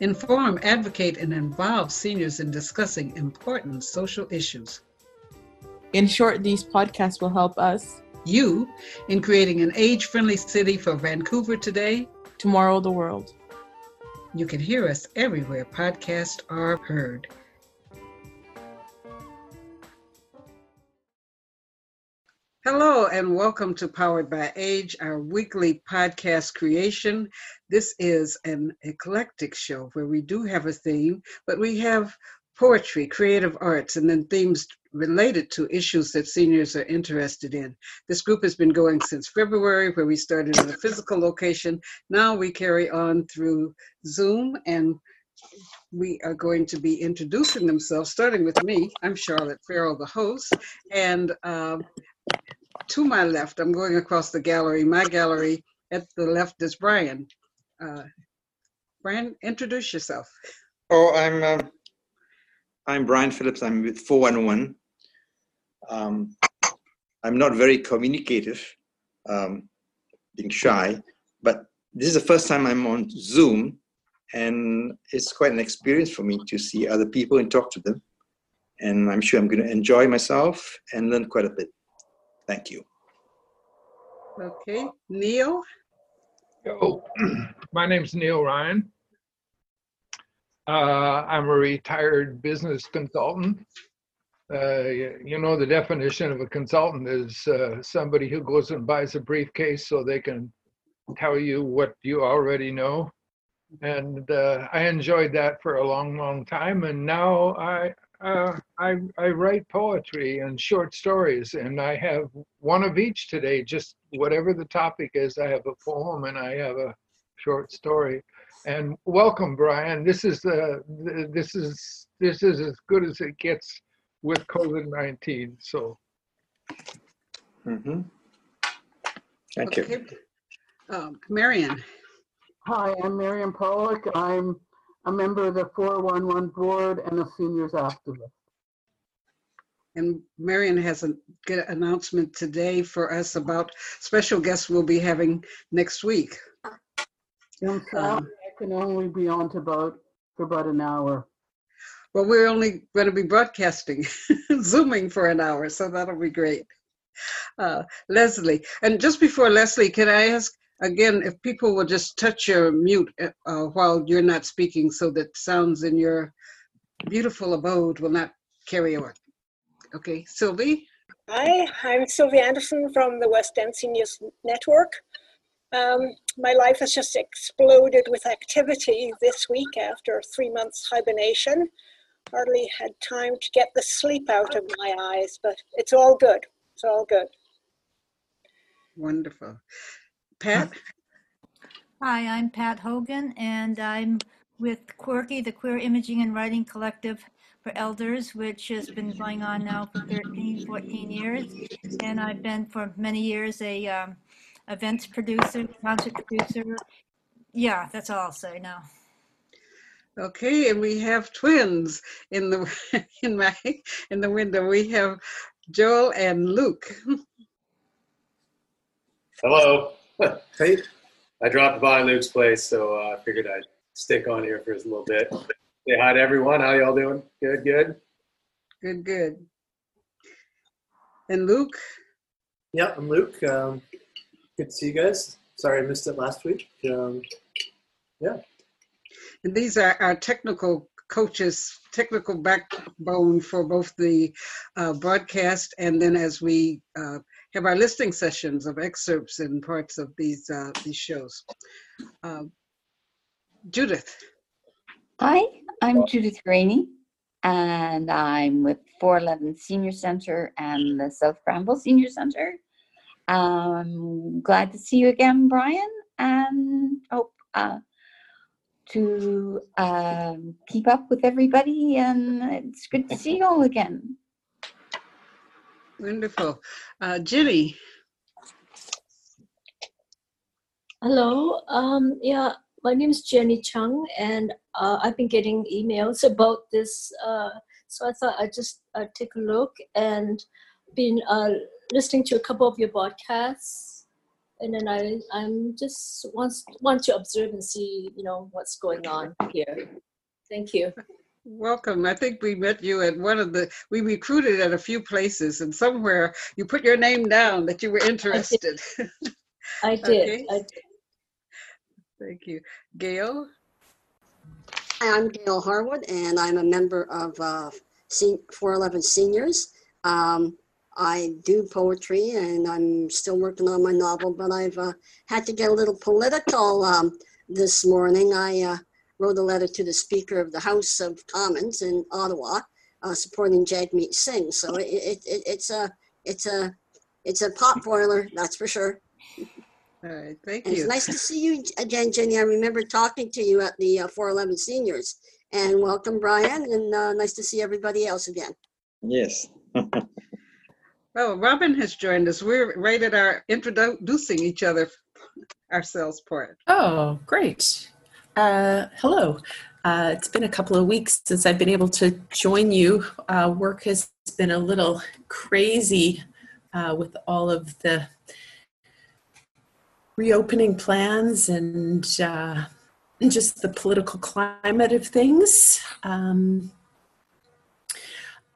inform, advocate, and involve seniors in discussing important social issues. In short, these podcasts will help us, you, in creating an age-friendly city for Vancouver today, tomorrow the world. You can hear us everywhere podcasts are heard. Hello and welcome to Powered by Age, our weekly podcast creation. This is an eclectic show where we do have a theme, but we have poetry, creative arts, and then themes related to issues that seniors are interested in. This group has been going since February, where we started in a physical location. Now we carry on through Zoom, and we are going to be introducing themselves, starting with me. I'm Charlotte Farrell, the host, and to my left, I'm going across the gallery. My gallery at the left is Brian. Brian, introduce yourself. Oh, I'm Brian Phillips. I'm with 411. I'm not very communicative, being shy, but this is the first time I'm on Zoom, and it's quite an experience for me to see other people and talk to them. And I'm sure I'm going to enjoy myself and learn quite a bit. Thank you. Okay, Neil. Hello, my name's Neil Ryan. I'm a retired business consultant. You know, the definition of a consultant is somebody who goes and buys a briefcase so they can tell you what you already know. And I enjoyed that for a long, long time. And now I write poetry and short stories, and I have one of each today. Just whatever the topic is, I have a poem and I have a short story. And welcome, Brian. This is as good as it gets with COVID-19. So, Thank you, Marion. Hi, I'm Marion Pollack. I'm a member of the 411 board and a seniors activist. And Marion has a good announcement today for us about special guests we'll be having next week. I'm sorry, I can only be on to for about an hour. Well, we're only going to be broadcasting, Zooming for an hour, so that'll be great. Leslie, and just before Leslie, can I ask, again, if people will just touch your mute while you're not speaking so that sounds in your beautiful abode will not carry on. Okay, Sylvie? Hi, I'm Sylvia Anderson from the West End Seniors Network. My life has just exploded with activity this week after 3 months hibernation. Hardly had time to get the sleep out of my eyes, but it's all good. It's all good. Wonderful. Pat? Hi, I'm Pat Hogan, and I'm with Quirky, the Queer Imaging and Writing Collective for Elders, which has been going on now for 14 years. And I've been for many years a events producer, concert producer. Yeah, that's all I'll say now. Okay, and we have twins in the window. We have Joel and Luke. Hello. Hey. I dropped by Luke's place, so I figured I'd stick on here for a little bit. Say hi to everyone. How y'all doing? Good, good? Good, good. And Luke? Yeah, I'm Luke. Good to see you guys. Sorry I missed it last week. Yeah. And these are our technical coaches, technical backbone for both the broadcast and then as we have our listening sessions of excerpts and parts of these shows. Judith. Hi, I'm Judith Graney, and I'm with 411 Senior Center and the South Bramble Senior Center. I'm glad to see you again, Brian, and hope to keep up with everybody, and it's good to see you all again. Wonderful. Jenny. Hello. Yeah, my name is Jenny Chung, and I've been getting emails about this. So I thought I'd just take a look, and been listening to a couple of your podcasts. And then I'm just want to observe and see, you know, what's going on here. Thank you. Welcome. I think we met you at we recruited at a few places, and somewhere you put your name down that you were interested. I did. Thank you. Gail? Hi, I'm Gail Harwood, and I'm a member of 411 Seniors. I do poetry, and I'm still working on my novel, but I've had to get a little political this morning. I wrote a letter to the Speaker of the House of Commons in Ottawa, supporting Jagmeet Singh. So it's a potboiler, that's for sure. All right, thank you. It's nice to see you again, Jenny. I remember talking to you at the 411 Seniors, and welcome, Brian, and nice to see everybody else again. Yes. Well, Robin has joined us. We're right at our introducing ourselves part. Oh, great. Hello. It's been a couple of weeks since I've been able to join you. Work has been a little crazy with all of the reopening plans and just the political climate of things.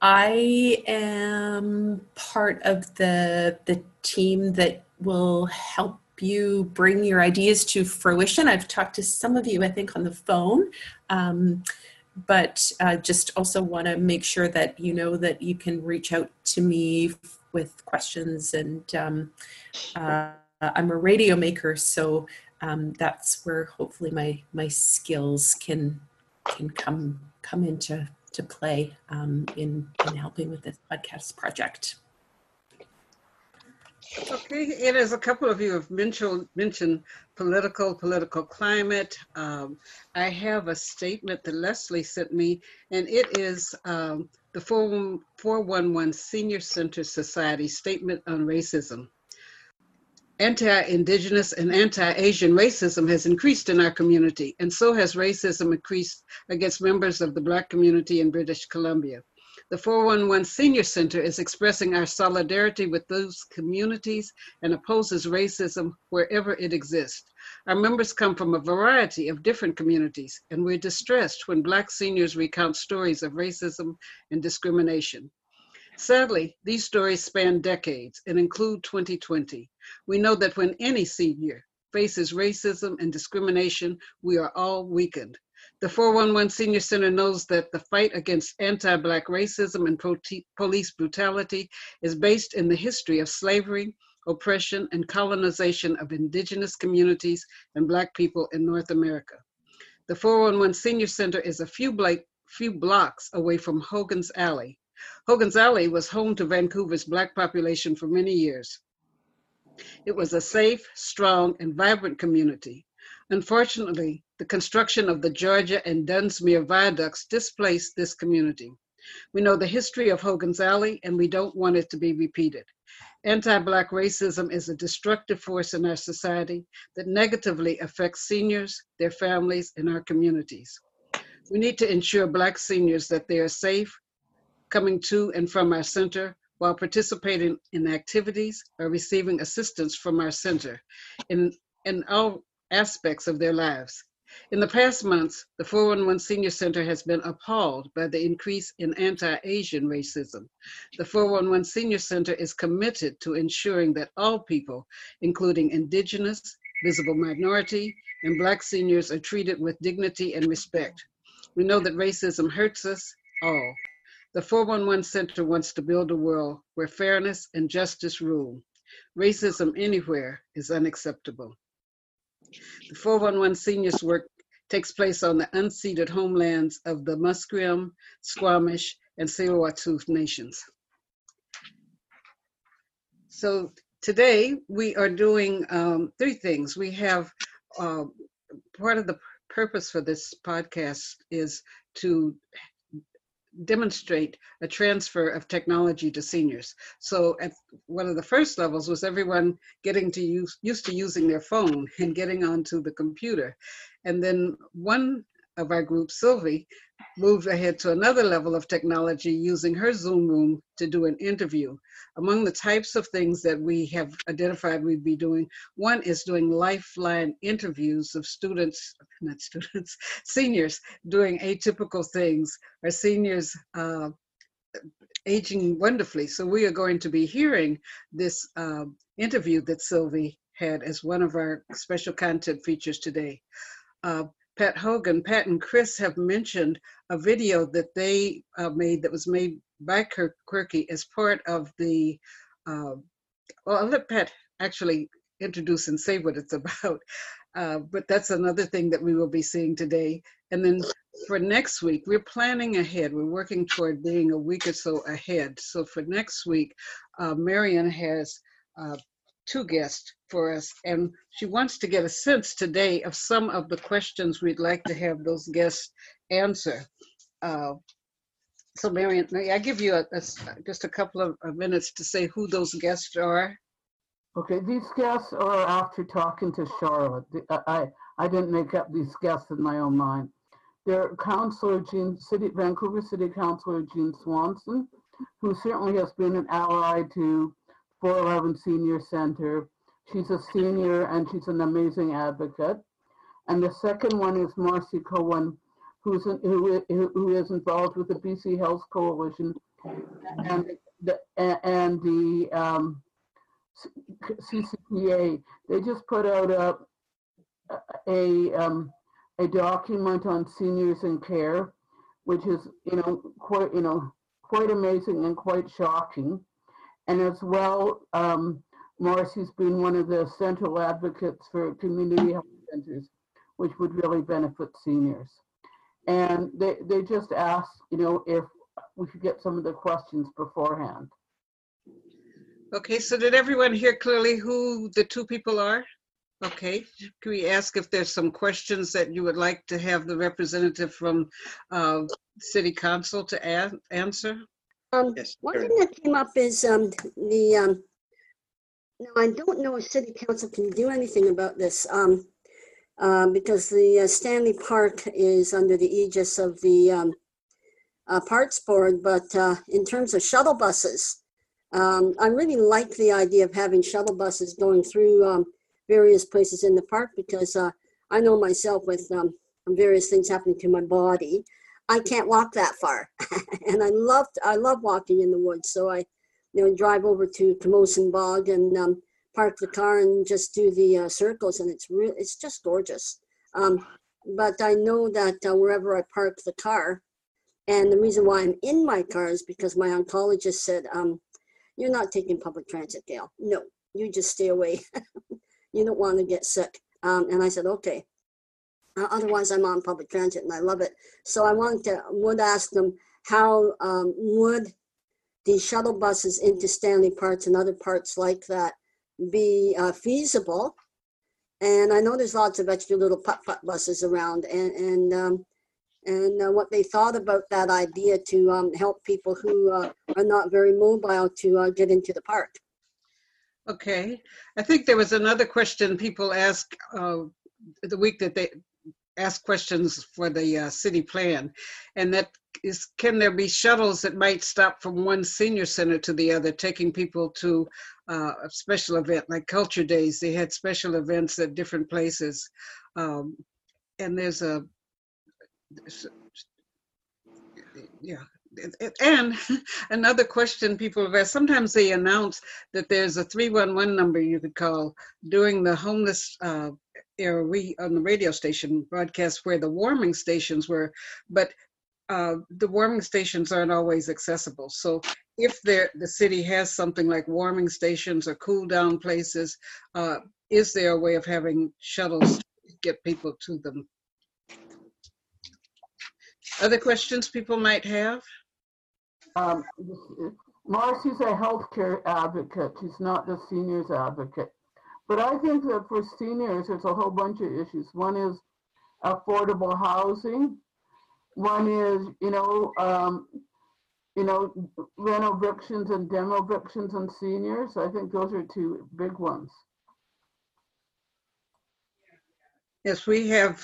I am part of the team that will help you bring your ideas to fruition. I've talked to some of you, I think, on the phone, but just also want to make sure that you know that you can reach out to me with questions. And I'm a radio maker, so that's where hopefully my skills can come into play in helping with this podcast project. Okay, and as a couple of you have mentioned political climate, I have a statement that Leslie sent me, and it is the 411 Senior Center Society Statement on Racism. Anti-Indigenous and anti-Asian racism has increased in our community, and so has racism increased against members of the Black community in British Columbia. The 411 Senior Center is expressing our solidarity with those communities and opposes racism wherever it exists. Our members come from a variety of different communities, and we're distressed when Black seniors recount stories of racism and discrimination. Sadly, these stories span decades and include 2020. We know that when any senior faces racism and discrimination, we are all weakened. The 411 Senior Center knows that the fight against anti-Black racism and police brutality is based in the history of slavery, oppression, and colonization of Indigenous communities and Black people in North America. The 411 Senior Center is a few blocks away from Hogan's Alley. Hogan's Alley was home to Vancouver's Black population for many years. It was a safe, strong, and vibrant community. Unfortunately, the construction of the Georgia and Dunsmuir viaducts displaced this community. We know the history of Hogan's Alley, and we don't want it to be repeated. Anti-Black racism is a destructive force in our society that negatively affects seniors, their families, and our communities. We need to ensure Black seniors that they are safe, coming to and from our center while participating in activities or receiving assistance from our center in all aspects of their lives. In the past months, the 411 Senior Center has been appalled by the increase in anti-Asian racism. The 411 Senior Center is committed to ensuring that all people, including Indigenous, visible minority, and Black seniors are treated with dignity and respect. We know that racism hurts us all. The 411 Center wants to build a world where fairness and justice rule. Racism anywhere is unacceptable. The 411 Seniors' work takes place on the unceded homelands of the Musqueam, Squamish, and Tsleil-Waututh nations. So today we are doing three things. We have part of the purpose for this podcast is to demonstrate a transfer of technology to seniors. So at one of the first levels was everyone getting to used to using their phone and getting onto the computer. And then one of our group, Sylvie, moved ahead to another level of technology using her Zoom room to do an interview. Among the types of things that we have identified we'd be doing, one is doing lifeline interviews of seniors doing atypical things, or seniors aging wonderfully. So we are going to be hearing this interview that Sylvie had as one of our special content features today. Pat Hogan, Pat and Chris have mentioned a video that they made that was made by Quirky as part of the, well, I'll let Pat actually introduce and say what it's about, but that's another thing that we will be seeing today. And then for next week, we're planning ahead. We're working toward being a week or so ahead. So for next week, Marion has two guests for us, and she wants to get a sense today of some of the questions we'd like to have those guests answer. So Marion, may I give you just a couple of minutes to say who those guests are? Okay, these guests are after talking to Charlotte. I didn't make up these guests in my own mind. They're Councillor Vancouver City Councillor Jean Swanson, who certainly has been an ally to 411 Senior Center. She's a senior and she's an amazing advocate. And the second one is Marcy Cohen, who is involved with the BC Health Coalition and the CCPA. They just put out a document on seniors in care, which is quite amazing and quite shocking. And as well, Marcy's been one of the central advocates for community health centers, which would really benefit seniors. And they just asked, if we could get some of the questions beforehand. Okay, so did everyone hear clearly who the two people are? Okay, can we ask if there's some questions that you would like to have the representative from City Council to answer? Yes, one thing that came up is now I don't know if City Council can do anything about this because the Stanley Park is under the aegis of the Parks Board, but in terms of shuttle buses, I really like the idea of having shuttle buses going through various places in the park, because I know myself with various things happening to my body, I can't walk that far, and I love walking in the woods. So I, drive over to Camosun Bog and park the car and just do the circles, and it's just gorgeous. But I know that wherever I park the car, and the reason why I'm in my car is because my oncologist said, "You're not taking public transit, Gail. No, you just stay away. You don't want to get sick." And I said, "Okay." Otherwise, I'm on public transit and I love it. So I would ask them how would the shuttle buses into Stanley Park and other parts like that be feasible? And I know there's lots of extra little putt-putt buses around, and what they thought about that idea to help people who are not very mobile to get into the park. Okay, I think there was another question people asked the week that they ask questions for the city plan, and that is, can there be shuttles that might stop from one senior center to the other, taking people to a special event like Culture Days? They had special events at different places, and there's a And another question people have asked, sometimes they announce that there's a 311 number you could call. During the homeless era, we on the radio station broadcast where the warming stations were, but the warming stations aren't always accessible. So if the city has something like warming stations or cool down places, is there a way of having shuttles to get people to them? Other questions people might have? Marcy's a healthcare advocate. She's not the seniors advocate. But I think that for seniors, there's a whole bunch of issues. One is affordable housing. One is, rental evictions and dental evictions on seniors. I think those are two big ones. Yes, we have,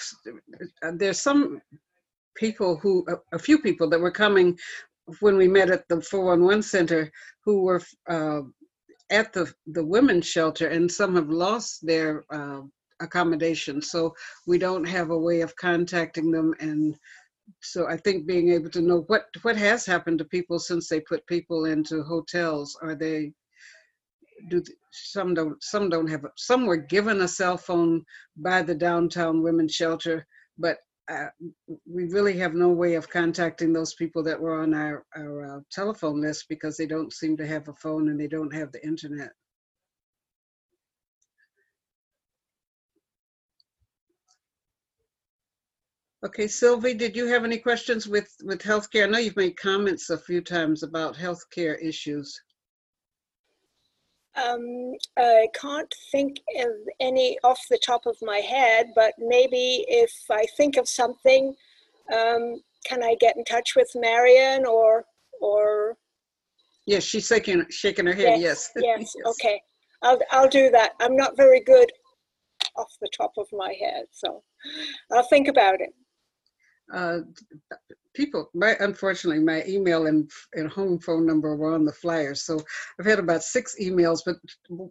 there's some people who, a few people that were coming when we met at the 411 Center who were at the women's shelter, and some have lost their accommodation. So we don't have a way of contacting them, and so I think being able to know what has happened to people since they put people into hotels. Are they, some don't have, some were given a cell phone by the downtown women's shelter, but we really have no way of contacting those people that were on our telephone list because they don't seem to have a phone and they don't have the internet. Okay, Sylvie, did you have any questions with healthcare? I know you've made comments a few times about healthcare issues. I can't think of any off the top of my head, but maybe if I think of something, can I get in touch with Marion or? Yes, she's shaking her head. Yes. Yes. Okay, I'll do that. I'm not very good off the top of my head, so I'll think about it. People, unfortunately, my email and home phone number were on the flyer. So I've had about 6 emails, but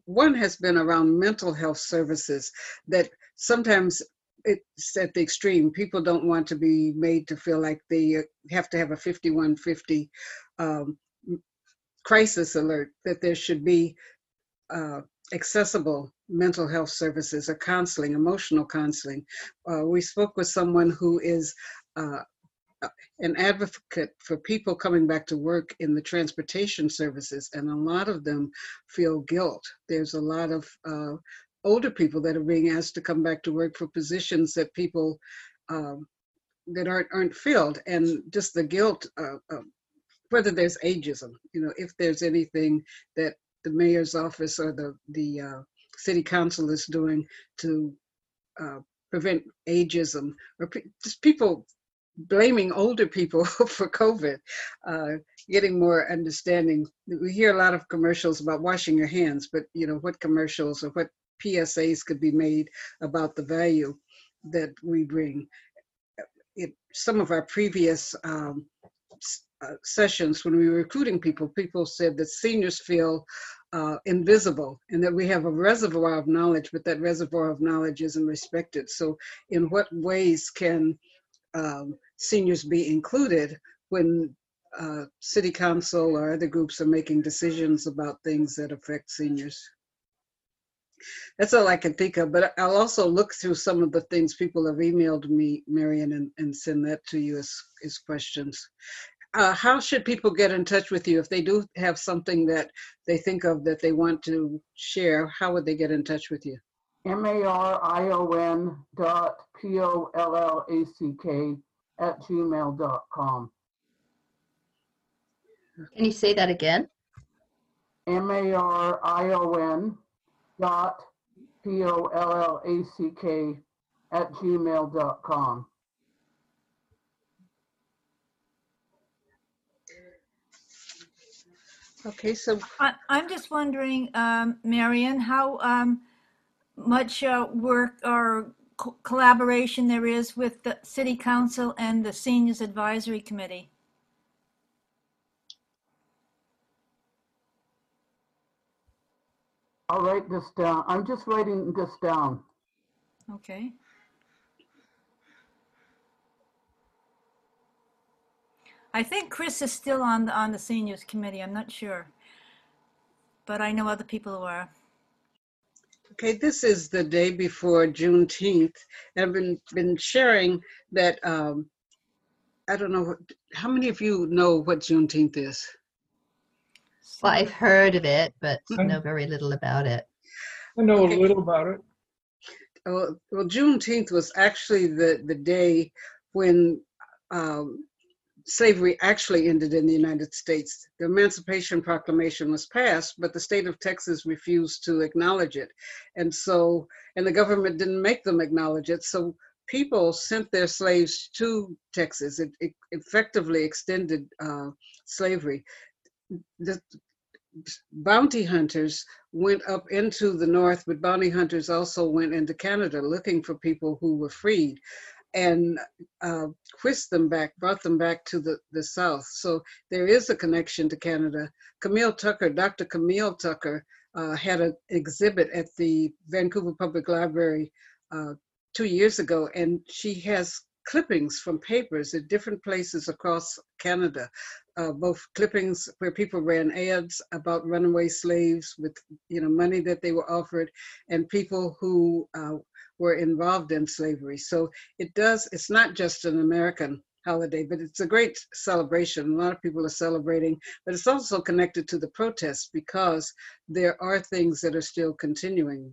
one has been around mental health services that sometimes it's at the extreme. People don't want to be made to feel like they have to have a 5150 crisis alert, that there should be accessible mental health services or counseling, emotional counseling. We spoke with someone who is an advocate for people coming back to work in the transportation services, and a lot of them feel guilt. There's a lot of older people that are being asked to come back to work for positions that people that aren't filled, and just the guilt of whether there's ageism, if there's anything that the mayor's office or the city council is doing to prevent ageism, or just people blaming older people for COVID, getting more understanding. We hear a lot of commercials about washing your hands, but what commercials or what PSAs could be made about the value that we bring. Some of our previous sessions when we were recruiting people said that seniors feel invisible, and that we have a reservoir of knowledge, but that reservoir of knowledge isn't respected. So in what ways can seniors be included when city council or other groups are making decisions about things that affect seniors? That's all I can think of, but I'll also look through some of the things people have emailed me, Marion, and send that to you as questions. How should people get in touch with you if they do have something that they think of that they want to share? How would they get in touch with you? marion.pollack@gmail.com. Can you say that again? marion.pollack@gmail.com. Okay, so I'm just wondering, Marion, how much work or collaboration there is with the City Council and the Seniors Advisory Committee? I'll write this down. I'm just writing this down. Okay. I think Chris is still on the Seniors Committee. I'm not sure, but I know other people who are. Okay, this is the day before Juneteenth, and I've been sharing that. I don't know how many of you know what Juneteenth is. Well, I've heard of it, but know very little about it. I know a little about it. Well, Juneteenth was actually the day when slavery actually ended in the United States. The Emancipation Proclamation was passed, but the state of Texas refused to acknowledge it. And the government didn't make them acknowledge it. So people sent their slaves to Texas. It effectively extended slavery. The bounty hunters went up into the North, but bounty hunters also went into Canada looking for people who were freed, and brought them back to the South. So there is a connection to Canada. Dr. Camille Tucker had an exhibit at the Vancouver Public Library 2 years ago, and she has clippings from papers at different places across Canada, both clippings where people ran ads about runaway slaves with money that they were offered, and people who were involved in slavery. So it's not just an American holiday, but it's a great celebration. A lot of people are celebrating, but it's also connected to the protests because there are things that are still continuing.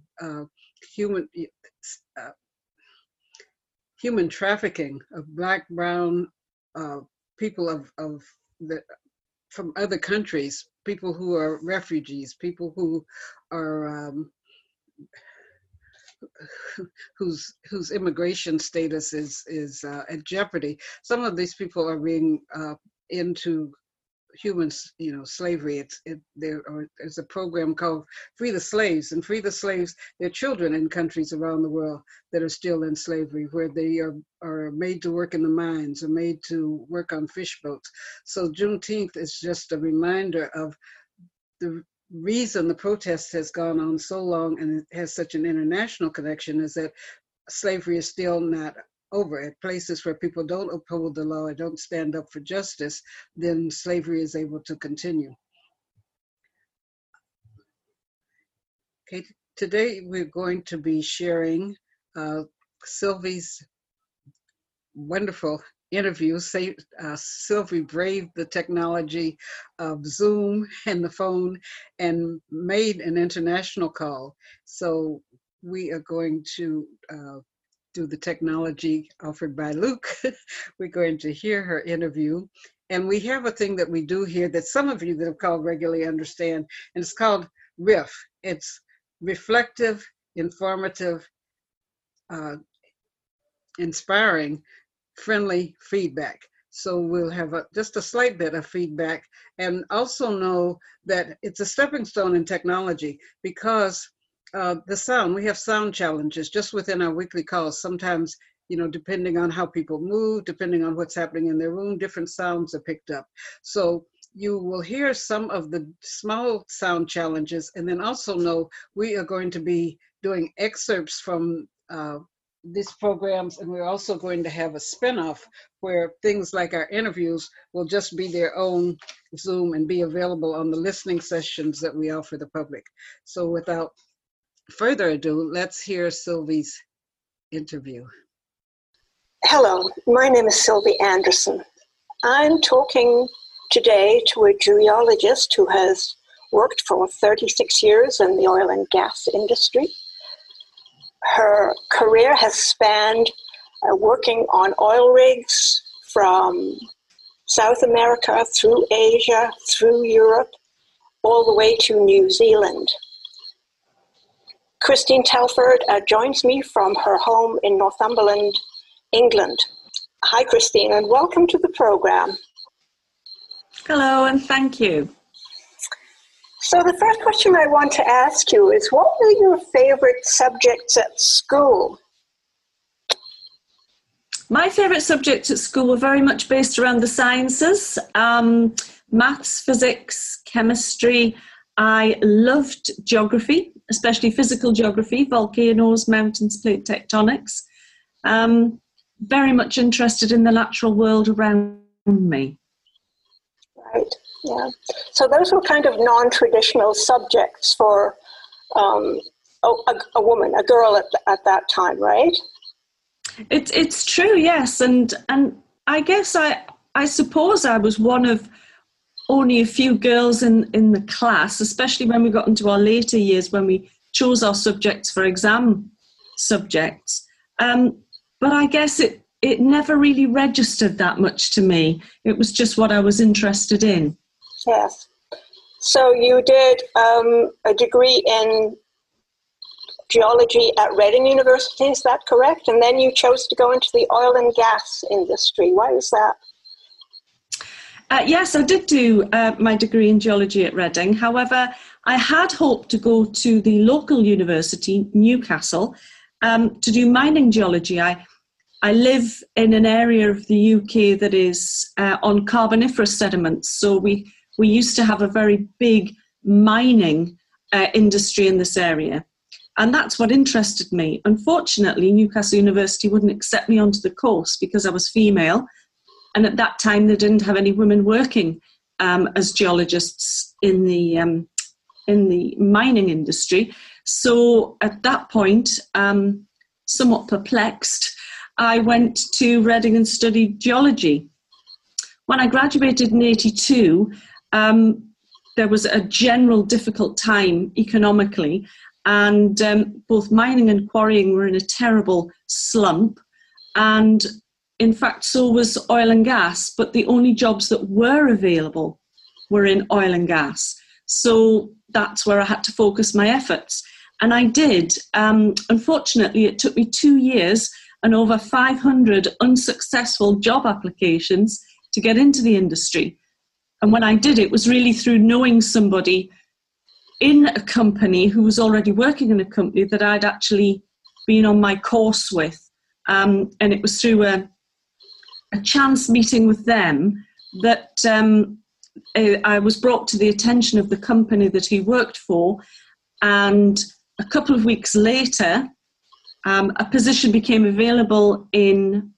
Human trafficking of Black, brown people from other countries, people who are refugees, people who are whose immigration status is at jeopardy. Some of these people are being into human slavery. There's a program called Free the Slaves, and Free the Slaves, they're children in countries around the world that are still in slavery, where they are made to work in the mines or made to work on fish boats. So Juneteenth is just a reminder of the reason the protest has gone on so long and it has such an international connection, is that slavery is still not over. At places where people don't uphold the law or don't stand up for justice, then slavery is able to continue. Okay, today we're going to be sharing Sylvie's wonderful interview. Sylvie braved the technology of Zoom and the phone and made an international call. So we are going to do the technology offered by Luke. We're going to hear her interview. And we have a thing that we do here that some of you that have called regularly understand, and it's called RIF. It's reflective, informative, inspiring, friendly feedback. So we'll have just a slight bit of feedback, and also know that it's a stepping stone in technology because the sound, we have sound challenges just within our weekly calls. Sometimes, depending on how people move, depending on what's happening in their room, different sounds are picked up. So you will hear some of the small sound challenges, and then also know we are going to be doing excerpts from these programs, and we're also going to have a spinoff where things like our interviews will just be their own Zoom and be available on the listening sessions that we offer the public. So without further ado, let's hear Sylvie's interview. Hello, my name is Sylvia Anderson. I'm talking today to a geologist who has worked for 36 years in the oil and gas industry. Her career has spanned working on oil rigs from South America through Asia, through Europe, all the way to New Zealand. Christine Telford joins me from her home in Northumberland, England. Hi, Christine, and welcome to the program. Hello, and thank you. So the first question I want to ask you is, what were your favorite subjects at school? My favorite subjects at school were very much based around the sciences, maths, physics, chemistry. I loved geography, especially physical geography, volcanoes, mountains, plate tectonics. Very much interested in the natural world around me. Right, yeah. So those were kind of non-traditional subjects for a woman, a girl at that time, right? It's true, yes. And I guess I suppose I was one of only a few girls in the class, especially when we got into our later years when we chose our subjects for exam subjects. But I guess it never really registered that much to me. It was just what I was interested in. Yes. So you did a degree in geology at Reading University, is that correct? And then you chose to go into the oil and gas industry. Why was that? Yes, I did do my degree in geology at Reading. However, I had hoped to go to the local university, Newcastle, to do mining geology. I live in an area of the UK that is on Carboniferous sediments. So we used to have a very big mining industry in this area. And that's what interested me. Unfortunately, Newcastle University wouldn't accept me onto the course because I was female. And at that time, they didn't have any women working as geologists in the mining industry. So at that point, somewhat perplexed, I went to Reading and studied geology. When I graduated in 1982, there was a general difficult time economically, and both mining and quarrying were in a terrible slump. And in fact, so was oil and gas, but the only jobs that were available were in oil and gas. So that's where I had to focus my efforts. And I did. Unfortunately, it took me 2 years and over 500 unsuccessful job applications to get into the industry. And when I did, it was really through knowing somebody in a company who was already working in a company that I'd actually been on my course with. And it was through a chance meeting with them that I was brought to the attention of the company that he worked for. And a couple of weeks later, a position became available in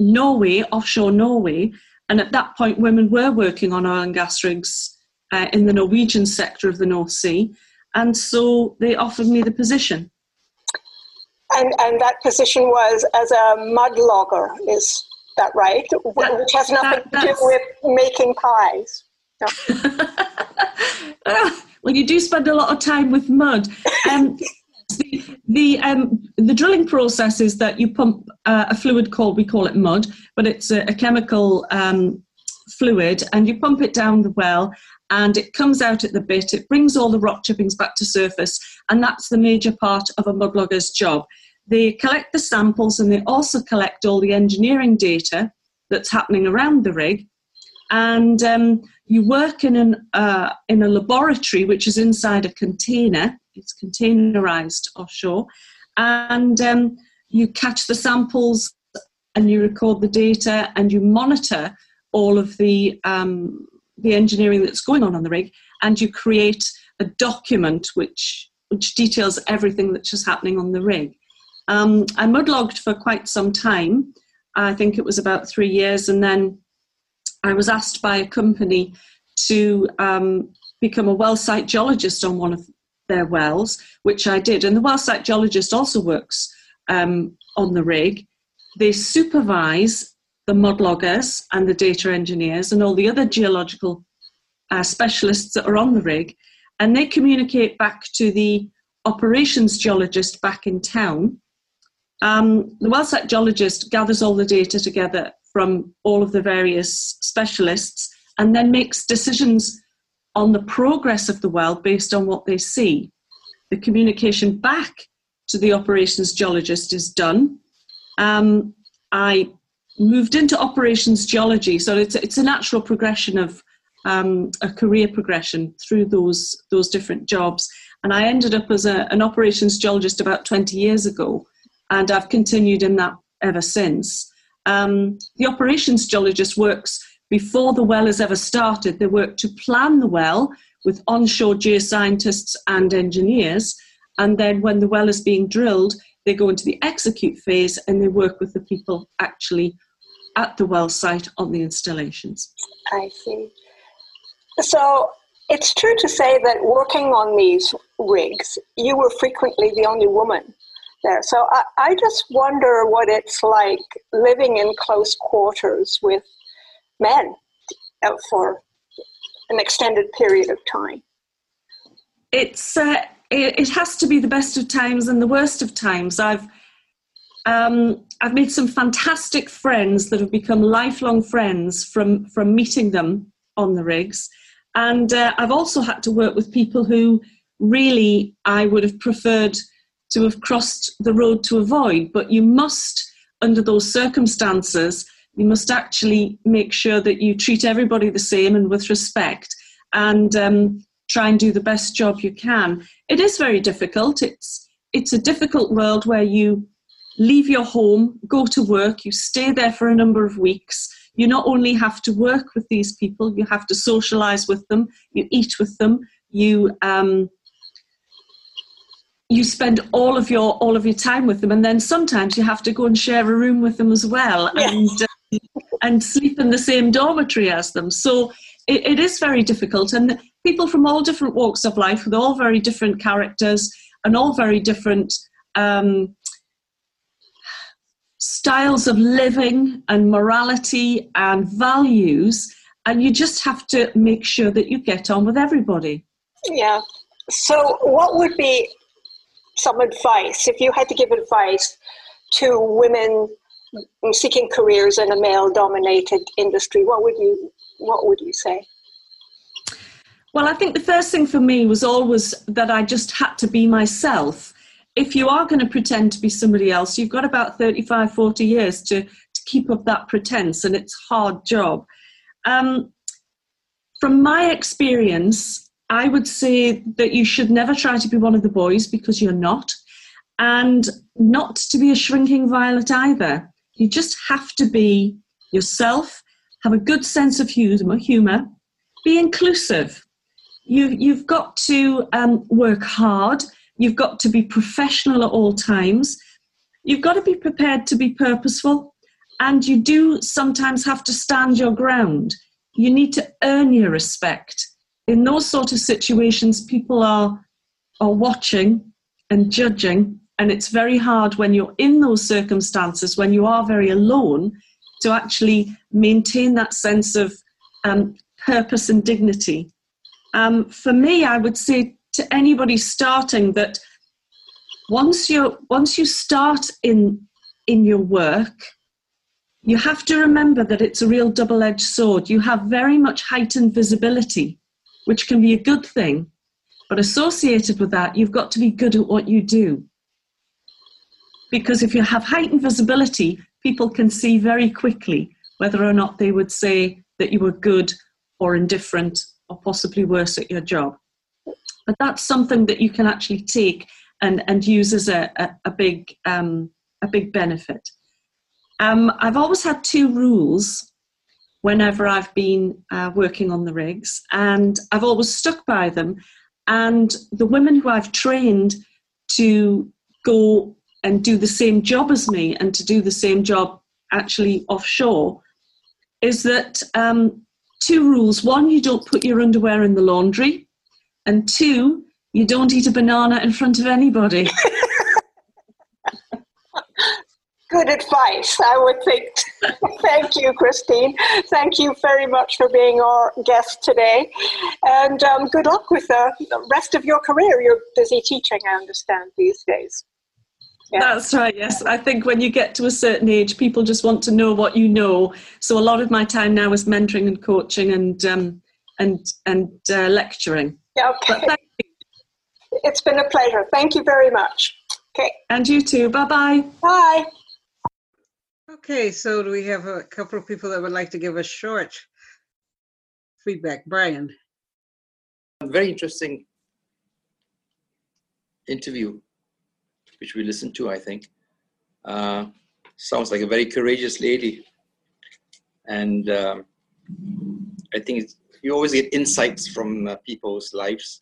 Norway, offshore Norway, and at that point women were working on oil and gas rigs in the Norwegian sector of the North Sea, and so they offered me the position. And that position was as a mud logger, is that right? Which has nothing to do with making pies. No. Well, you do spend a lot of time with mud. The drilling process is that you pump a fluid called, we call it mud, but it's a chemical fluid, and you pump it down the well and it comes out at the bit. It brings all the rock chippings back to surface, and that's the major part of a mudlogger's job. They collect the samples and they also collect all the engineering data that's happening around the rig, and you work in a laboratory which is inside a container. It's containerized offshore, and you catch the samples and you record the data and you monitor all of the engineering that's going on the rig, and you create a document which details everything that's just happening on the rig. I mudlogged for quite some time. I think it was about 3 years, and then I was asked by a company to become a well site geologist on one of their wells, which I did. And the well site geologist also works on the rig. They supervise the mudloggers and the data engineers and all the other geological specialists that are on the rig, and they communicate back to the operations geologist back in town. The well site geologist gathers all the data together from all of the various specialists and then makes decisions on the progress of the well based on what they see. The communication back to the operations geologist is done. I moved into operations geology, so it's a natural progression of a career progression through those different jobs. And I ended up as an operations geologist about 20 years ago, and I've continued in that ever since. The operations geologist works before the well has ever started. They work to plan the well with onshore geoscientists and engineers, and then when the well is being drilled, they go into the execute phase and they work with the people actually at the well site on the installations. I see. So it's true to say that working on these rigs, you were frequently the only woman there. So I just wonder what it's like living in close quarters with men for an extended period of time. It has to be the best of times and the worst of times. I've made some fantastic friends that have become lifelong friends from meeting them on the rigs, and I've also had to work with people who really I would have preferred to have crossed the road to avoid. But you must, under those circumstances, you must actually make sure that you treat everybody the same and with respect, and try and do the best job you can. It is very difficult. It's a difficult world where you leave your home, go to work, you stay there for a number of weeks. You not only have to work with these people, you have to socialise with them, you eat with them, you spend all of your time with them, and then sometimes you have to go and share a room with them as well, and sleep in the same dormitory as them. So it is very difficult, and people from all different walks of life with all very different characters and all very different styles of living and morality and values, and you just have to make sure that you get on with everybody. Yeah. So what would be some advice, if you had to give advice to women seeking careers in a male-dominated industry, what would you say? Well, I think the first thing for me was always that I just had to be myself. If you are going to pretend to be somebody else, you've got about 35, 40 years to keep up that pretense, and it's a hard job. From my experience, I would say that you should never try to be one of the boys, because you're not, and not to be a shrinking violet either. You just have to be yourself, have a good sense of humour, be inclusive. You've got to work hard. You've got to be professional at all times. You've got to be prepared to be purposeful. And you do sometimes have to stand your ground. You need to earn your respect. In those sort of situations, people are watching and judging. And it's very hard when you're in those circumstances, when you are very alone, to actually maintain that sense of purpose and dignity. For me, I would say, to anybody starting, that once you start in your work, you have to remember that it's a real double-edged sword. You have very much heightened visibility, which can be a good thing, but associated with that, you've got to be good at what you do. Because if you have heightened visibility, people can see very quickly whether or not they would say that you were good or indifferent or possibly worse at your job. But that's something that you can actually take and use as a big benefit. I've always had two rules whenever I've been working on the rigs, and I've always stuck by them. And the women who I've trained to go and do the same job as me, and to do the same job actually offshore, is that two rules. One, you don't put your underwear in the laundry. And two, you don't eat a banana in front of anybody. Good advice, I would think. Thank you, Christine. Thank you very much for being our guest today. And good luck with the rest of your career. You're busy teaching, I understand, these days. Yeah. That's right, yes. I think when you get to a certain age, people just want to know what you know. So a lot of my time now is mentoring and coaching and lecturing. Okay. Thank you. It's been a pleasure. Thank you very much. Okay. And you too. Bye-bye. Bye. Okay, so do we have a couple of people that would like to give us short feedback? Brian. A very interesting interview, which we listened to, I think. Sounds like a very courageous lady. And I think you always get insights from people's lives,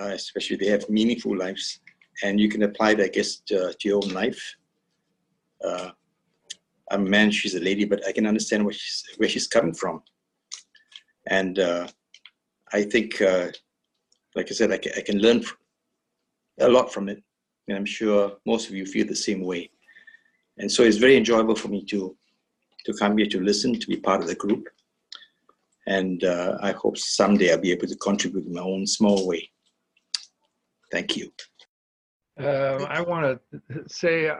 especially if they have meaningful lives, and you can apply that, I guess, to your own life. I'm a man, she's a lady, but I can understand where she's coming from. And I think, like I said, I can learn a lot from it. And I'm sure most of you feel the same way. And so it's very enjoyable for me to come here, to listen, to be part of the group. And I hope someday I'll be able to contribute in my own small way. Thank you. I want to say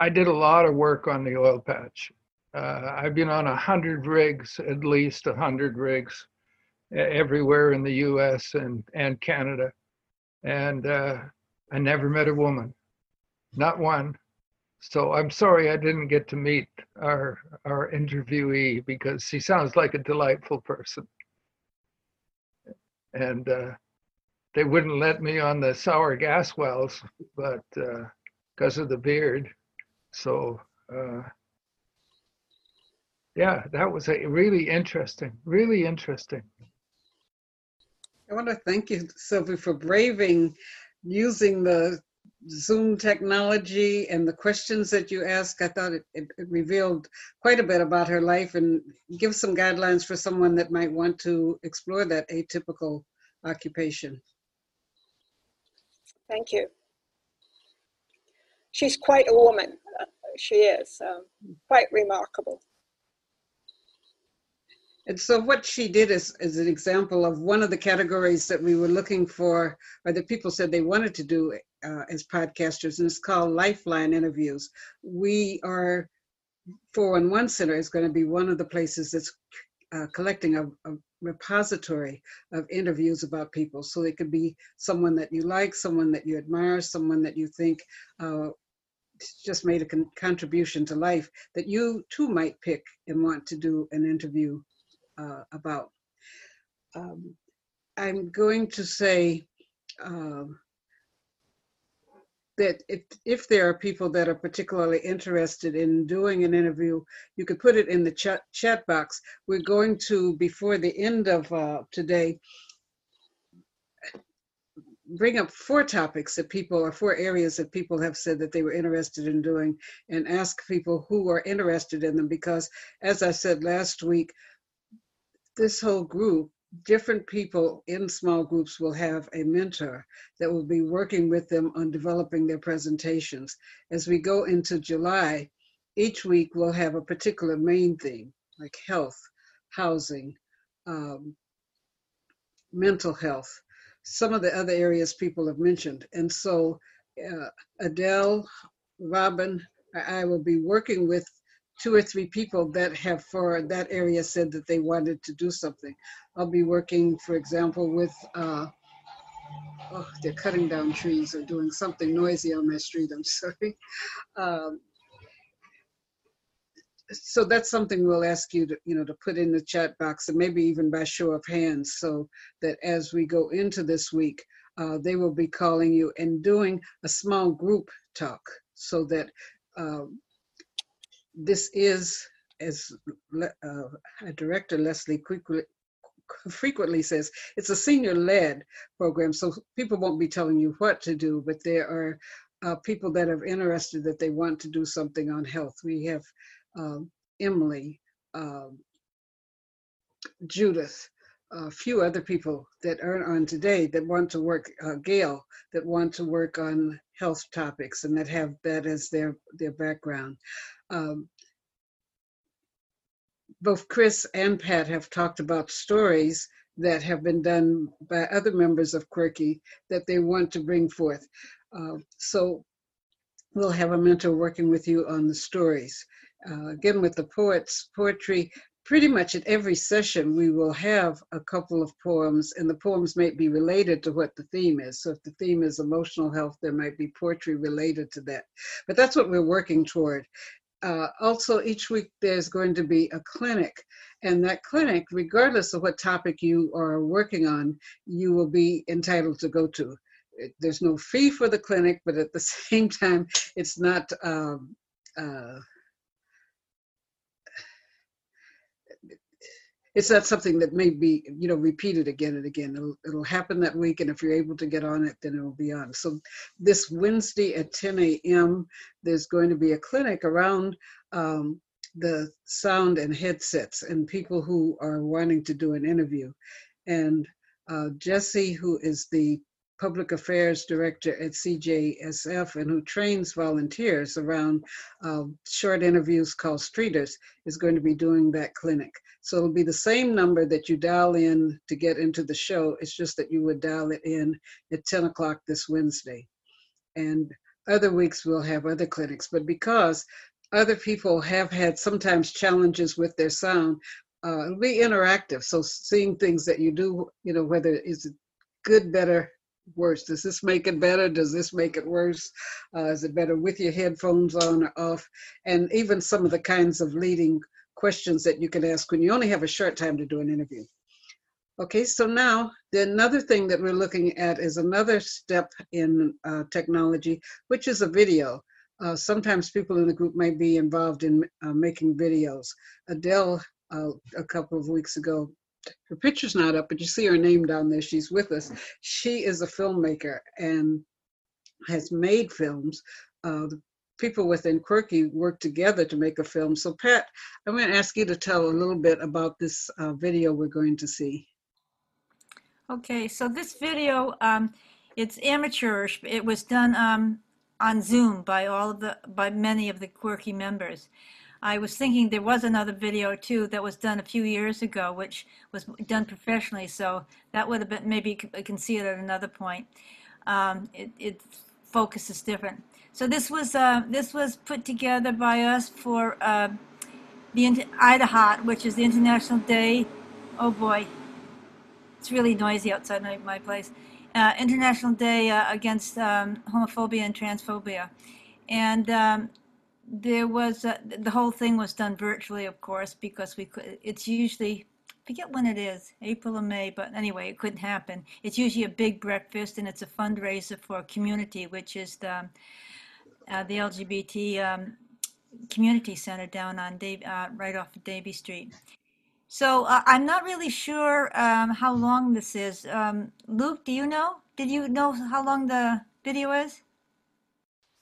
I did a lot of work on the oil patch. I've been on 100 rigs, at least 100 rigs, everywhere in the US and Canada. And I never met a woman, not one. So I'm sorry I didn't get to meet our interviewee, because she sounds like a delightful person. And they wouldn't let me on the sour gas wells, but because of the beard. So yeah, that was a really interesting, really interesting. I want to thank you, Sylvia, for braving using the Zoom technology and the questions that you ask. I thought it revealed quite a bit about her life and gives some guidelines for someone that might want to explore that atypical occupation. Thank you. She's quite a woman. She is quite remarkable. And so what she did is an example of one of the categories that we were looking for, or that people said they wanted to do as podcasters, and it's called Lifeline Interviews. We are, 411 Center is going to be one of the places that's collecting a repository of interviews about people. So it could be someone that you like, someone that you admire, someone that you think just made a contribution to life that you too might pick and want to do an interview about. I'm going to say that if there are people that are particularly interested in doing an interview, you could put it in the chat box. We're going to, before the end of today, bring up four areas that people have said that they were interested in doing, and ask people who are interested in them, because as I said last week, this whole group, different people in small groups will have a mentor that will be working with them on developing their presentations. As we go into July, each week we'll have a particular main theme, like health, housing, mental health, some of the other areas people have mentioned. And so Adele, Robin, I will be working with 2 or 3 people that have for that area said that they wanted to do something. I'll be working, for example, with, they're cutting down trees or doing something noisy on my street, I'm sorry. So that's something we'll ask you to, to put in the chat box, and maybe even by show of hands, so that as we go into this week, they will be calling you and doing a small group talk, so that this is, as Director Leslie frequently says, it's a senior-led program, so people won't be telling you what to do, but there are people that are interested that they want to do something on health. We have Emily, Judith, a few other people that are on today that want to work, Gail, that want to work on health topics and that have that as their background. Both Chris and Pat have talked about stories that have been done by other members of Quirky that they want to bring forth. So we'll have a mentor working with you on the stories. Again, with the poetry, pretty much at every session, we will have a couple of poems, and the poems might be related to what the theme is. So if the theme is emotional health, there might be poetry related to that. But that's what we're working toward. Also, each week there's going to be a clinic, and that clinic, regardless of what topic you are working on, you will be entitled to go to. There's no fee for the clinic, but at the same time, it's not, it's not something that may be, repeated again and again. It'll happen that week, and if you're able to get on it, then it'll be on. So this Wednesday at 10 a.m., there's going to be a clinic around the sound and headsets and people who are wanting to do an interview. And Jesse, who is the Public Affairs Director at CJSF and who trains volunteers around short interviews called Streeters, is going to be doing that clinic. So it'll be the same number that you dial in to get into the show. It's just that you would dial it in at 10 o'clock this Wednesday. And other weeks we'll have other clinics, but because other people have had sometimes challenges with their sound, it'll be interactive. So seeing things that you do, whether it's good, better, worse? Does this make it better? Does this make it worse? Is it better with your headphones on or off? And even some of the kinds of leading questions that you can ask when you only have a short time to do an interview. Okay, so now another thing that we're looking at is another step in technology, which is a video. Sometimes people in the group may be involved in making videos. Adele, a couple of weeks ago, her picture's not up, but you see her name down there. She's with us. She is a filmmaker and has made films. People within Quirky work together to make a film. So Pat, I'm going to ask you to tell a little bit about this video we're going to see. Okay, so this video, it's amateurish. It was done on Zoom by many of the Quirky members. I was thinking there was another video too that was done a few years ago, which was done professionally. So that would have been maybe considered at another point. It focuses different. So this was put together by us for the IDAHOT, which is the International Day. Oh boy, it's really noisy outside my place. International Day against homophobia and transphobia, and there was the whole thing was done virtually, of course, because we could. It's usually, I forget when it is, April or May, but anyway, it couldn't happen. It's usually a big breakfast, and it's a fundraiser for a community, which is the LGBT community center down on right off of Davie Street. So I'm not really sure how long this is. Luke, do you know? Did you know how long the video is?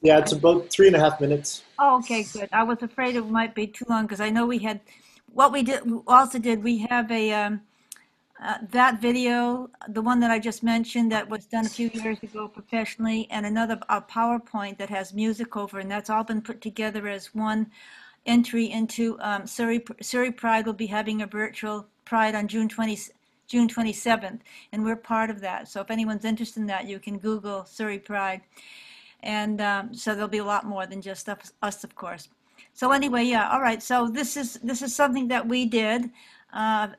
Yeah, it's about 3.5 minutes. Oh, okay, good. I was afraid it might be too long because I know we had, we have a, that video, the one that I just mentioned that was done a few years ago professionally, and another PowerPoint that has music over, and that's all been put together as one entry into Surrey Pride will be having a virtual Pride on June 27th, and we're part of that. So if anyone's interested in that, you can Google Surrey Pride. And so there'll be a lot more than just us, of course. So anyway, yeah, all right. So this is something that we did, and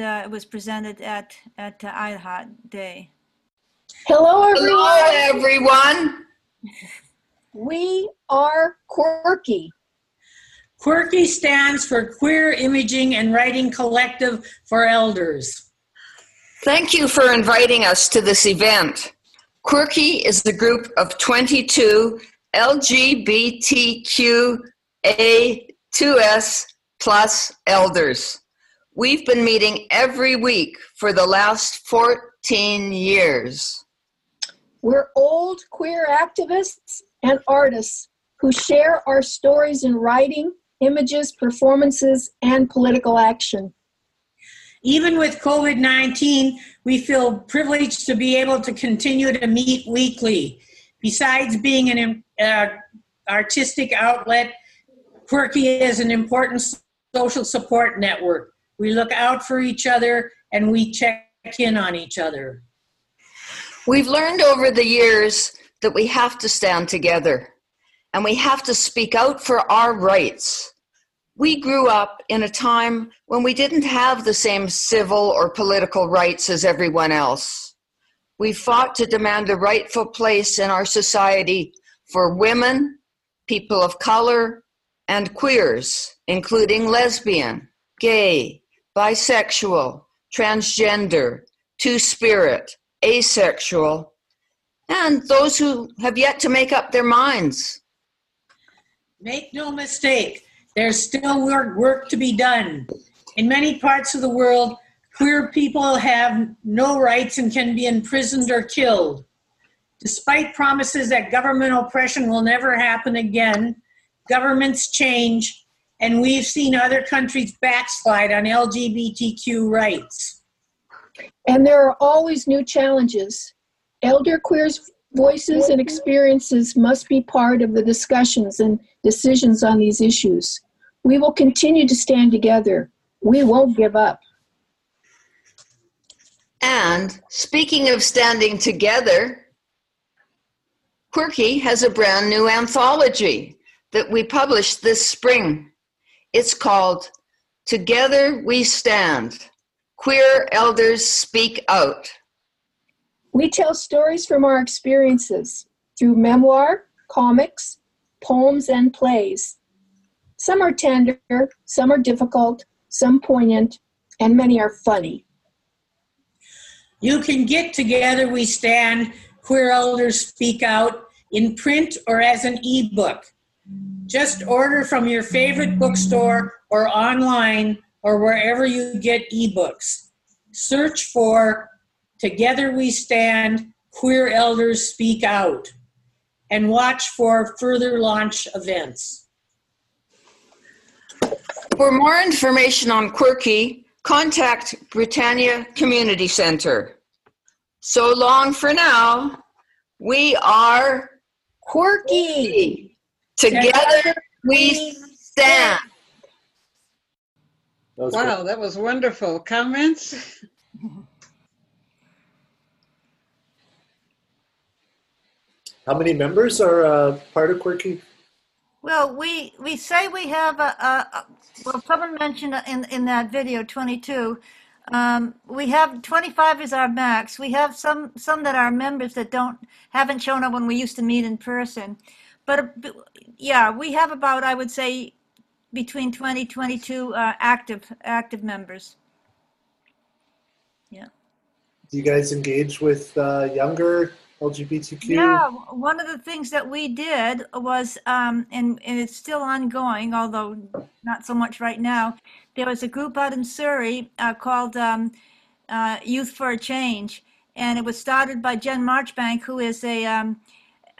it was presented at IDAHOT Day. Hello, everyone. Hello, everyone. We are Quirky. Quirky stands for Queer Imaging and Writing Collective for Elders. Thank you for inviting us to this event. Quirky is the group of 22 LGBTQA2S plus elders. We've been meeting every week for the last 14 years. We're old queer activists and artists who share our stories in writing, images, performances, and political action. Even with COVID-19, we feel privileged to be able to continue to meet weekly. Besides being an artistic outlet, Quirky is an important social support network. We look out for each other and we check in on each other. We've learned over the years that we have to stand together and we have to speak out for our rights. We grew up in a time when we didn't have the same civil or political rights as everyone else. We fought to demand a rightful place in our society for women, people of color, and queers, including lesbian, gay, bisexual, transgender, two-spirit, asexual, and those who have yet to make up their minds. Make no mistake. There's still work to be done. In many parts of the world, queer people have no rights and can be imprisoned or killed. Despite promises that government oppression will never happen again, governments change, and we've seen other countries backslide on LGBTQ rights. And there are always new challenges. Elder queers' voices and experiences must be part of the discussions and decisions on these issues. We will continue to stand together. We won't give up. And speaking of standing together, Quirky has a brand new anthology that we published this spring. It's called Together We Stand, Queer Elders Speak Out. We tell stories from our experiences through memoir, comics, poems, and plays. Some are tender, some are difficult, some poignant, and many are funny. You can get Together We Stand, Queer Elders Speak Out, in print or as an ebook. Just order from your favorite bookstore or online or wherever you get ebooks. Search for Together We Stand, Queer Elders Speak Out, and watch for further launch events. For more information on Quirky, contact Britannia Community Center. So long for now. We are Quirky. Together we stand. Wow, that was wonderful. Comments? How many members are part of Quirky? Well, we say we have, well, someone mentioned in that video, 22. We have 25 is our max. We have some that are members that haven't shown up when we used to meet in person. But yeah, we have about, I would say, between 20, 22 active members. Yeah. Do you guys engage with younger LGBTQ? Yeah, one of the things that we did was, and it's still ongoing, although not so much right now, there was a group out in Surrey called Youth for a Change, and it was started by Jen Marchbank, who is a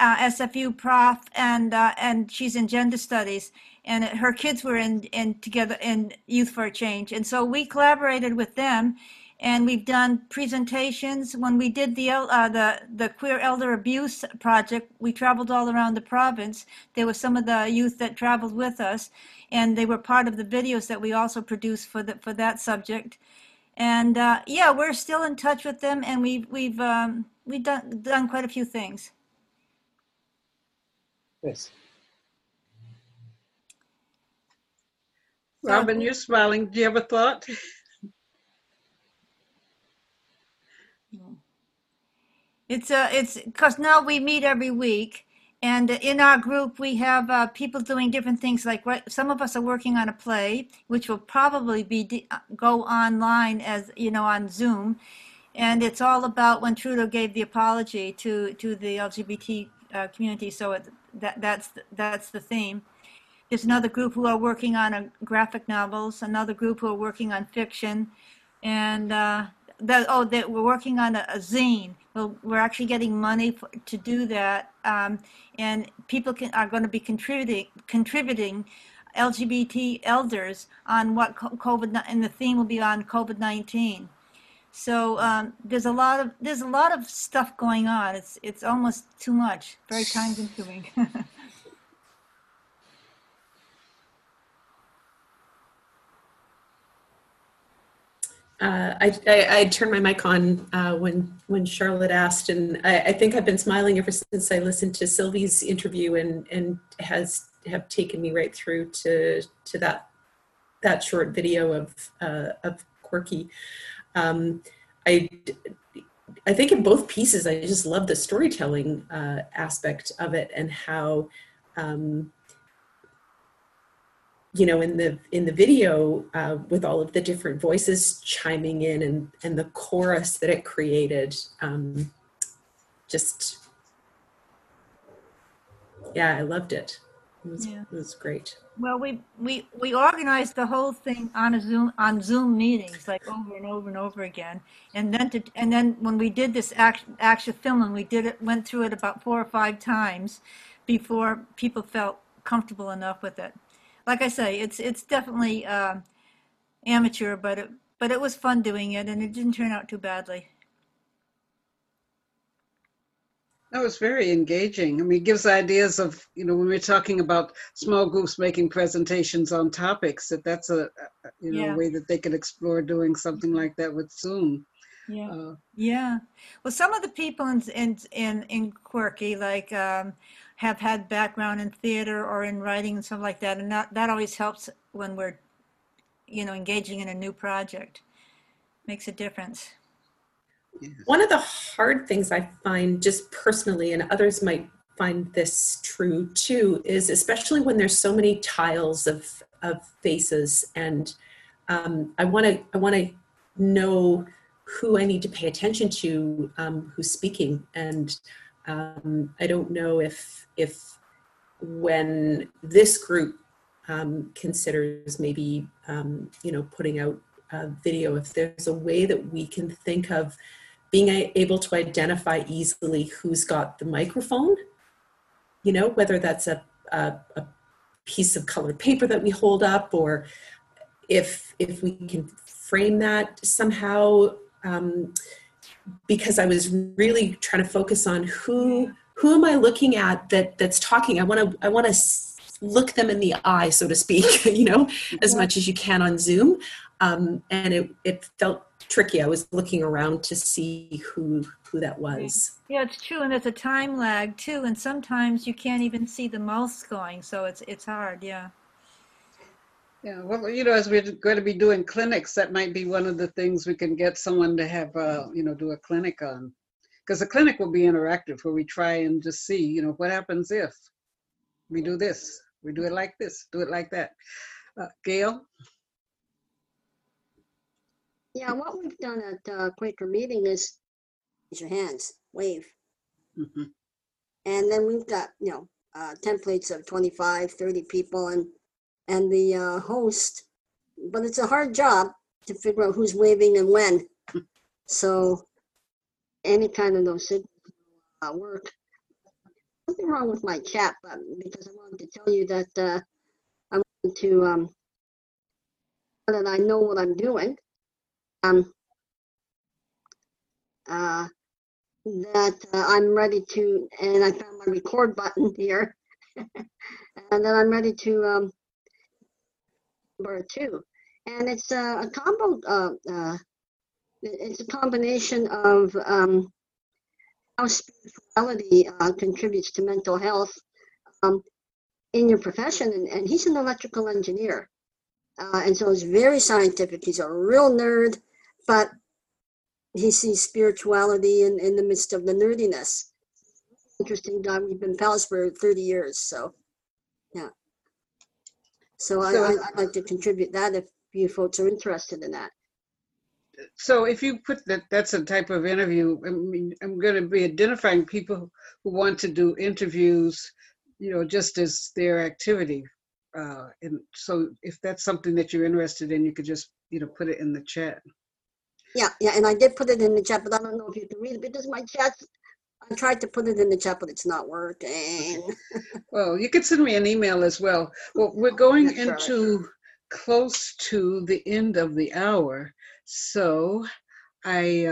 SFU prof, and she's in gender studies, and her kids were together in Youth for a Change, and so we collaborated with them, and we've done presentations. When we did the Queer Elder Abuse Project, we traveled all around the province. There were some of the youth that traveled with us, and they were part of the videos that we also produced for that subject. And yeah, we're still in touch with them, and we've done quite a few things. Yes. Robin, you're smiling. Do you have a thought? It's because now we meet every week, and in our group we have people doing different things. Like some of us are working on a play, which will probably go online, as you know, on Zoom, and it's all about when Trudeau gave the apology to the LGBT community. So that's the theme. There's another group who are working on graphic novels, another group who are working on fiction, and that we're working on a zine. Well, we're actually getting money to do that, and people are going to be contributing LGBT elders on what COVID, and the theme will be on COVID-19. So there's a lot of stuff going on. It's almost too much, very time consuming. I turned my mic on when Charlotte asked, and I think I've been smiling ever since I listened to Sylvie's interview, and have taken me right through to that short video of Quirky. I think in both pieces, I just love the storytelling aspect of it, and how you know, in the video, with all of the different voices chiming in, and the chorus that it created, just, yeah, I loved it. It was great. Well, we organized the whole thing on Zoom meetings, like over and over and over again, and then when we did this actual filming, we went through it about 4 or 5 times before people felt comfortable enough with it. Like I say, it's definitely amateur, but it was fun doing it, and it didn't turn out too badly. That was very engaging. I mean, it gives ideas of, you know, when we're talking about small groups making presentations on topics, that's a a way that they could explore doing something like that with Zoom. Yeah. Well, some of the people in Quirky, like have had background in theater or in writing and stuff like that, and that always helps when we're, you know, engaging in a new project. Makes a difference. One of the hard things I find just personally, and others might find this true too, is especially when there's so many tiles of faces, and I want to know who I need to pay attention to, who's speaking, and I don't know if when this group considers maybe putting out a video, if there's a way that we can think of being able to identify easily who's got the microphone, whether that's a piece of colored paper that we hold up, or if we can frame that somehow, because I was really trying to focus on who am I looking at that's talking. I want to look them in the eye, so to speak, as much as you can on Zoom. And it felt tricky. I was looking around to see who that was. Yeah, it's true. And there's a time lag too. And sometimes you can't even see the mouse going. So it's hard. Yeah. Yeah. Well, as we're going to be doing clinics, that might be one of the things we can get someone to have, do a clinic on. Because the clinic will be interactive, where we try and just see, what happens if we do this, we do it like this, do it like that. Gail? Yeah, what we've done at Quaker Meeting is raise your hands, wave. Mm-hmm. And then we've got, templates of 25, 30 people and the host, but it's a hard job to figure out who's waving and when. So any kind of those signals work. Nothing wrong with my chat, but because I wanted to tell you that I wanted to, that I know what I'm doing. That I'm ready to, and I found my record button here, and then I'm ready to number two, and it's a combo. It's a combination of how spirituality contributes to mental health in your profession, and he's an electrical engineer, and so he's very scientific. He's a real nerd. But he sees spirituality in the midst of the nerdiness. Interesting guy. We've been pals for 30 years, so yeah. So I'd like to contribute that if you folks are interested in that. So if you put that's a type of interview. I mean, I'm going to be identifying people who want to do interviews, just as their activity. And so if that's something that you're interested in, you could just, put it in the chat. Yeah, and I did put it in the chat, but I don't know if you can read it because my chat, I tried to put it in the chat, but it's not working. Well, you could send me an email as well. Well, we're going into close to the end of the hour, so I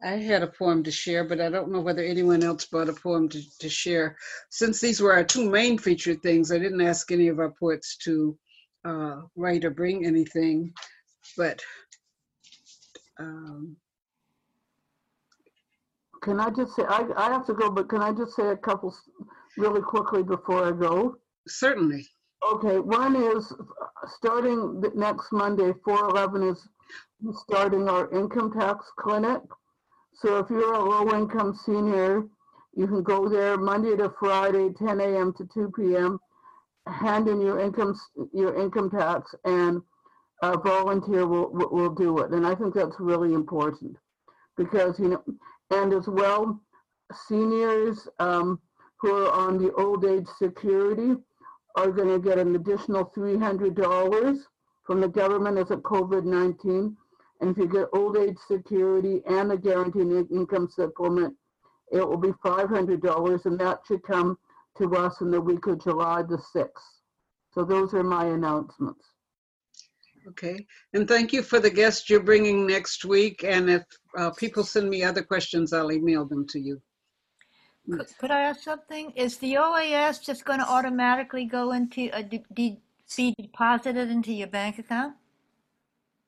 had a poem to share, but I don't know whether anyone else brought a poem to share. Since these were our two main featured things, I didn't ask any of our poets to write or bring anything. But can I just say, I have to go, but can I just say a couple really quickly before I go? Certainly. Okay, one is starting next Monday, 4/11 is starting our income tax clinic. So if you're a low-income senior, you can go there Monday to Friday, 10 a.m. to 2 p.m., hand in your income tax, and a volunteer will do it. And I think that's really important because, and as well, seniors who are on the old age security are going to get an additional $300 from the government as a COVID-19. And if you get old age security and the guaranteed income supplement, it will be $500. And that should come to us in the week of July the 6th. So those are my announcements. Okay, and thank you for the guests you're bringing next week. And if people send me other questions, I'll email them to you. Could I ask something? Is the OAS just going to automatically go into be deposited into your bank account?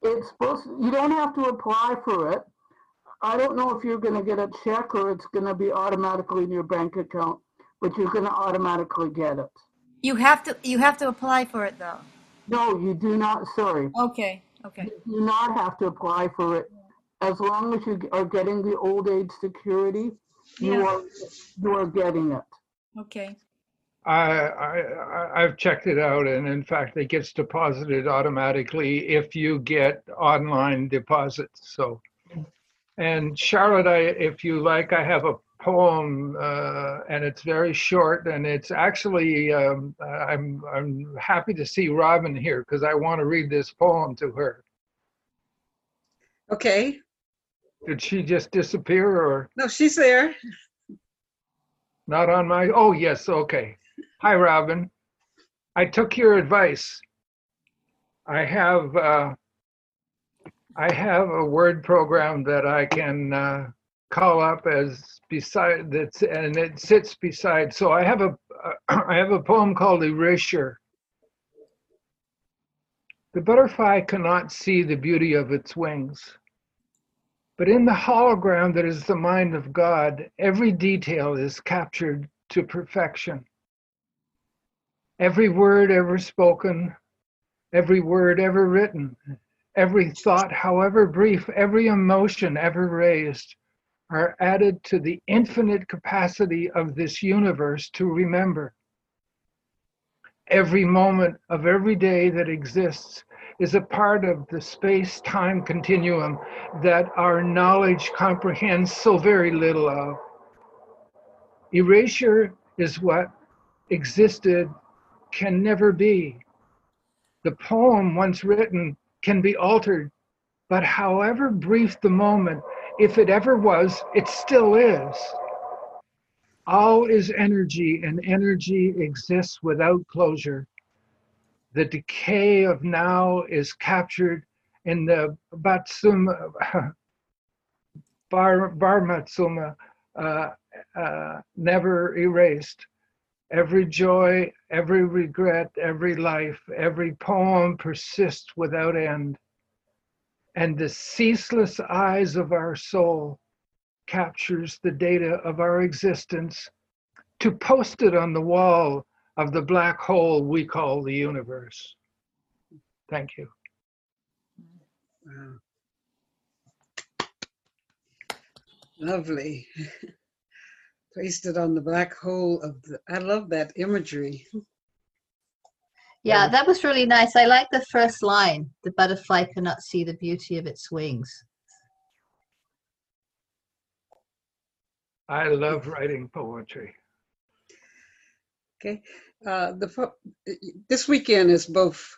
It's supposed to, you don't have to apply for it. I don't know if you're going to get a check or it's going to be automatically in your bank account, but you're going to automatically get it. You have to apply for it though. No, you do not. Sorry. Okay. You do not have to apply for it. as long as you are getting the old age security, you are getting it. Okay. I've checked it out, and in fact, it gets deposited automatically if you get online deposits. So, and Charlotte, if you like, I have a poem, and it's very short, and it's actually I'm happy to see Robin here because I want to read this poem to her. Okay. Did she just disappear, or? No, she's there. Not on my, oh yes, okay. Hi, Robin. I took your advice. I have a word program that I can call up as beside that's, and it sits beside. So I have a poem called Erasure. The butterfly cannot see the beauty of its wings, but in the hologram that is the mind of God, every detail is captured to perfection. Every word ever spoken, every word ever written, every thought, however brief, every emotion ever raised, are added to the infinite capacity of this universe to remember. Every moment of every day that exists is a part of the space-time continuum that our knowledge comprehends so very little of. Erasure is what existed can never be. The poem once written can be altered, but however brief the moment, if it ever was, it still is. All is energy, and energy exists without closure. The decay of now is captured in the Barmatsuma, never erased. Every joy, every regret, every life, every poem persists without end. And the ceaseless eyes of our soul captures the data of our existence to post it on the wall of the black hole we call the universe. Thank you. Wow. Lovely. Placed it on the black hole of the, I love that imagery. Yeah, that was really nice. I like the first line, the butterfly cannot see the beauty of its wings. I love writing poetry. Okay. This weekend is both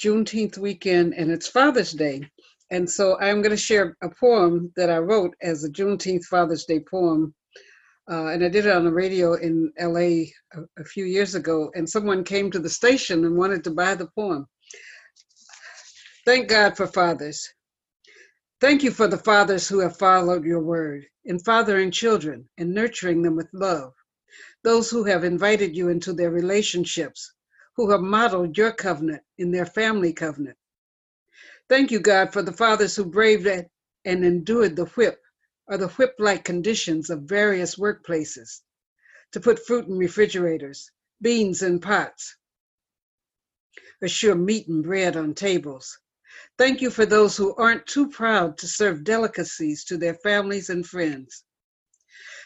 Juneteenth weekend and it's Father's Day. And so I'm going to share a poem that I wrote as a Juneteenth Father's Day poem. And I did it on the radio in LA a few years ago. And someone came to the station and wanted to buy the poem. Thank God for fathers. Thank you for the fathers who have followed your word in fathering children and nurturing them with love. Those who have invited you into their relationships, who have modeled your covenant in their family covenant. Thank you, God, for the fathers who braved it and endured the whip or the whip-like conditions of various workplaces to put fruit in refrigerators, beans in pots, assure meat and bread on tables. Thank you for those who aren't too proud to serve delicacies to their families and friends.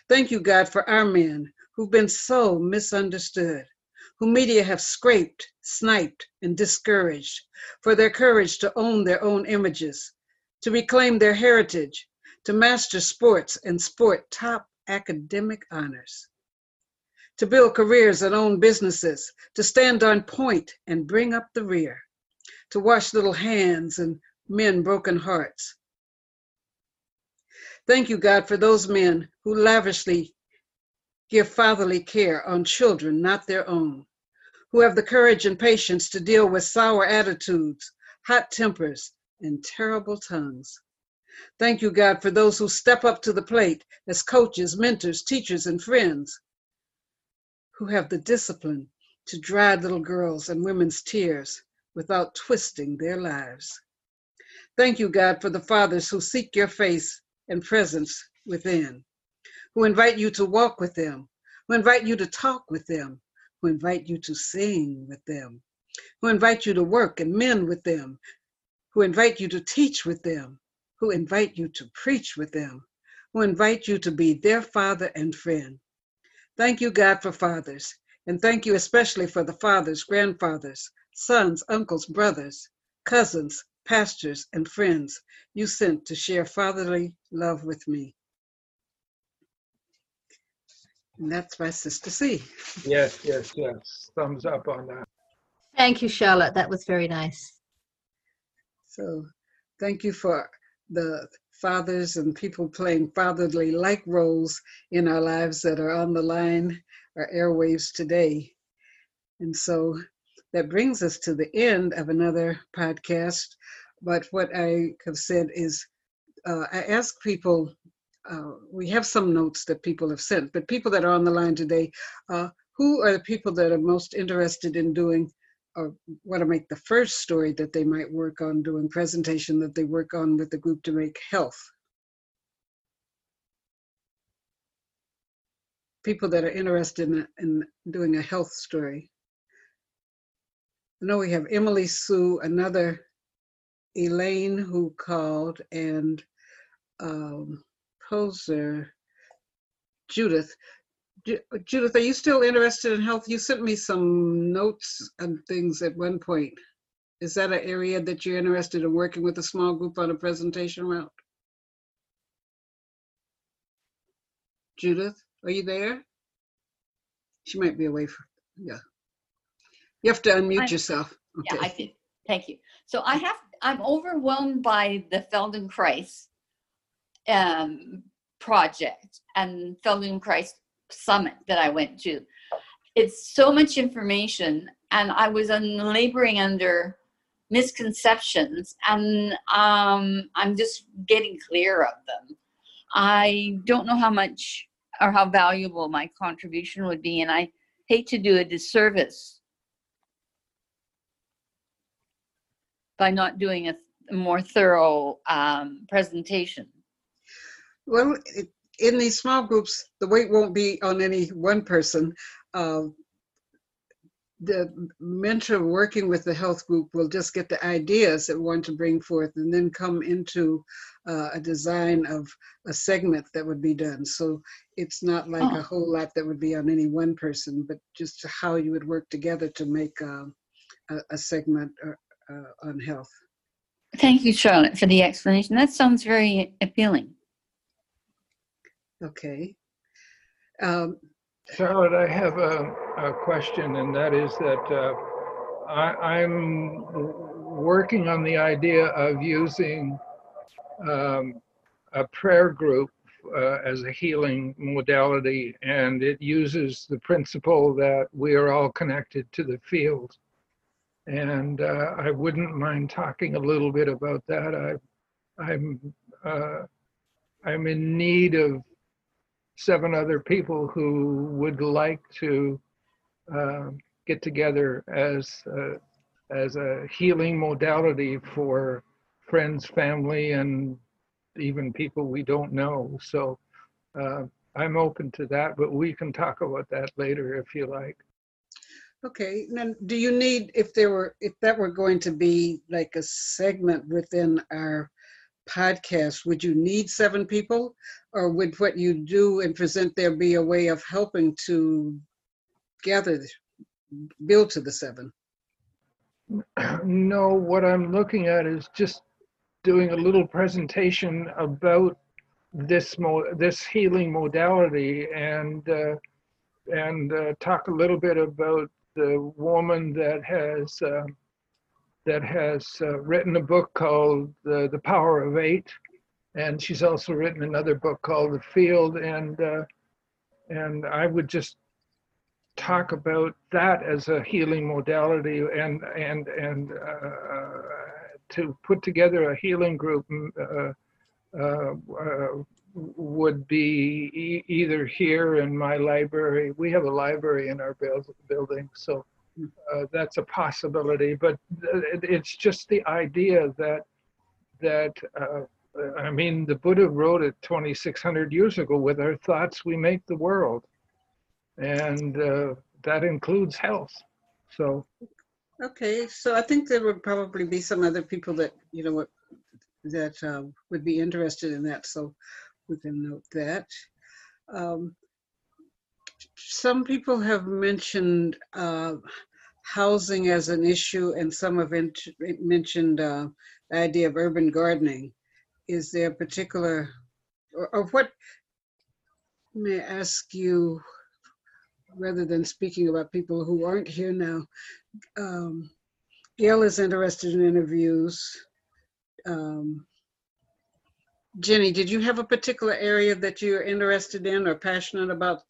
Thank you, God, for our men who've been so misunderstood, who media have scraped, sniped, and discouraged for their courage to own their own images, to reclaim their heritage, to master sports and sport top academic honors, to build careers and own businesses, to stand on point and bring up the rear, to wash little hands and mend broken hearts. Thank you, God, for those men who lavishly give fatherly care on children not their own, who have the courage and patience to deal with sour attitudes, hot tempers, and terrible tongues. Thank you, God, for those who step up to the plate as coaches, mentors, teachers, and friends, who have the discipline to dry little girls' and women's tears without twisting their lives. Thank you, God, for the fathers who seek your face and presence within, who invite you to walk with them, who invite you to talk with them, who invite you to sing with them, who invite you to work and mend with them, who invite you to teach with them, who invite you to preach with them, who invite you to be their father and friend. Thank you, God, for fathers, and thank you especially for the fathers, grandfathers, sons, uncles, brothers, cousins, pastors, and friends you sent to share fatherly love with me. And that's my sister C. Yes, yes, yes. Thumbs up on that. Thank you, Charlotte. That was very nice. So thank you for the fathers and people playing fatherly-like roles in our lives that are on the line, our airwaves today. And so that brings us to the end of another podcast. But what I have said is I ask people, we have some notes that people have sent, but people that are on the line today, who are the people that are most interested in doing or want to make the first story that they might work on doing, presentation that they work on with the group to make health? People that are interested in doing a health story. I know we have Emily Sue, another Elaine who called, and Poser, Judith. Judith, are you still interested in health? You sent me some notes and things at one point. Is that an area that you're interested in working with a small group on a presentation route? Judith, are you there? She might be away from, yeah. You have to unmute yourself. Okay. Yeah, I think, thank you. So I'm overwhelmed by the Feldenkrais project and Feldenkrais summit that I went to. It's so much information, and I was laboring under misconceptions, and I'm just getting clear of them. I don't know how much or how valuable my contribution would be, and I hate to do a disservice by not doing a more thorough presentation. Well, in these small groups, the weight won't be on any one person. The mentor working with the health group will just get the ideas that want to bring forth and then come into a design of a segment that would be done. So it's not like a whole lot that would be on any one person, but just how you would work together to make a segment on health. Thank you, Charlotte, for the explanation. That sounds very appealing. Okay. Charlotte, I have a question, and that is that I'm working on the idea of using a prayer group as a healing modality, and it uses the principle that we are all connected to the field. And I wouldn't mind talking a little bit about that. I'm in need of 7 other people who would like to get together as a healing modality for friends, family, and even people we don't know. So I'm open to that, but we can talk about that later if you like. Okay. Now, do you need, if that were going to be like a segment within our podcast, would you need 7 people, or would what you do and present there be a way of helping to gather, build to the 7? No, what I'm looking at is just doing a little presentation about this healing modality, and talk a little bit about the woman that has written a book called The Power of 8, and she's also written another book called The Field, and I would just talk about that as a healing modality, and to put together a healing group would be either here in my library. We have a library in our building, so that's a possibility, but it's just the idea that I mean, the Buddha wrote it 2,600 years ago, with our thoughts we make the world, and that includes health. So Okay, so I think there would probably be some other people that, you know, that would be interested in that, so we can note that. Some people have mentioned housing as an issue, and some have mentioned the idea of urban gardening. Is there a particular, or what, may I ask you, rather than speaking about people who aren't here now, Gail is interested in interviews. Jenny, did you have a particular area that you're interested in or passionate about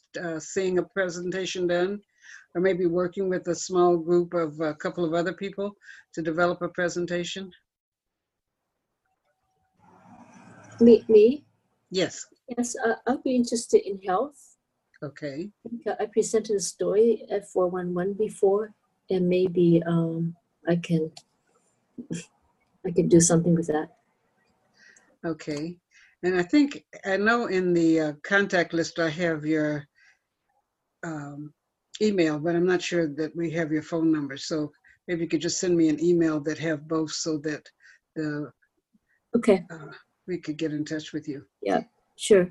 seeing a presentation done? Or maybe working with a small group of a couple of other people to develop a presentation? Me? Yes. Yes, I'll be interested in health. Okay. I think I presented a story at 411 before, and maybe I can do something with that. Okay, and I think, I know in the contact list I have your email, but I'm not sure that we have your phone number. So maybe you could just send me an email that have both, so that the we could get in touch with you. Yeah, sure.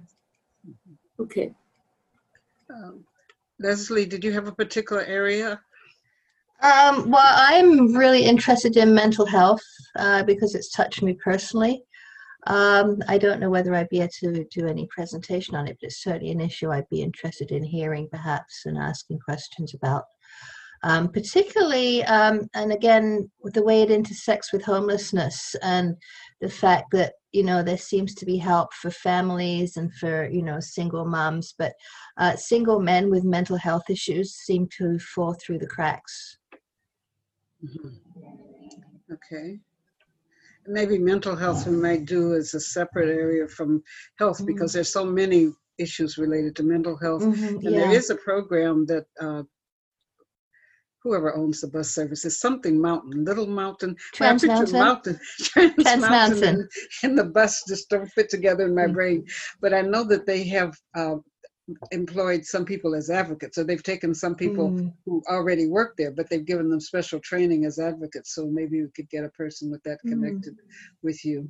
Mm-hmm. Okay. Leslie, did you have a particular area? Well, I'm really interested in mental health because it's touched me personally. I don't know whether I'd be able to do any presentation on it, but it's certainly an issue I'd be interested in hearing perhaps and asking questions about. Particularly, and again, the way it intersects with homelessness and the fact that, you know, there seems to be help for families and for, you know, single moms, but single men with mental health issues seem to fall through the cracks. Mm-hmm. Okay. Maybe mental health we might do as a separate area from health, mm-hmm. because there's so many issues related to mental health. Mm-hmm. And there is a program that whoever owns the bus service is something Mountain, Little Mountain, Trans Mountain, and the bus just don't fit together in my mm-hmm. brain. But I know that they have employed some people as advocates, so they've taken some people who already work there, but they've given them special training as advocates. So maybe we could get a person with that connected with you.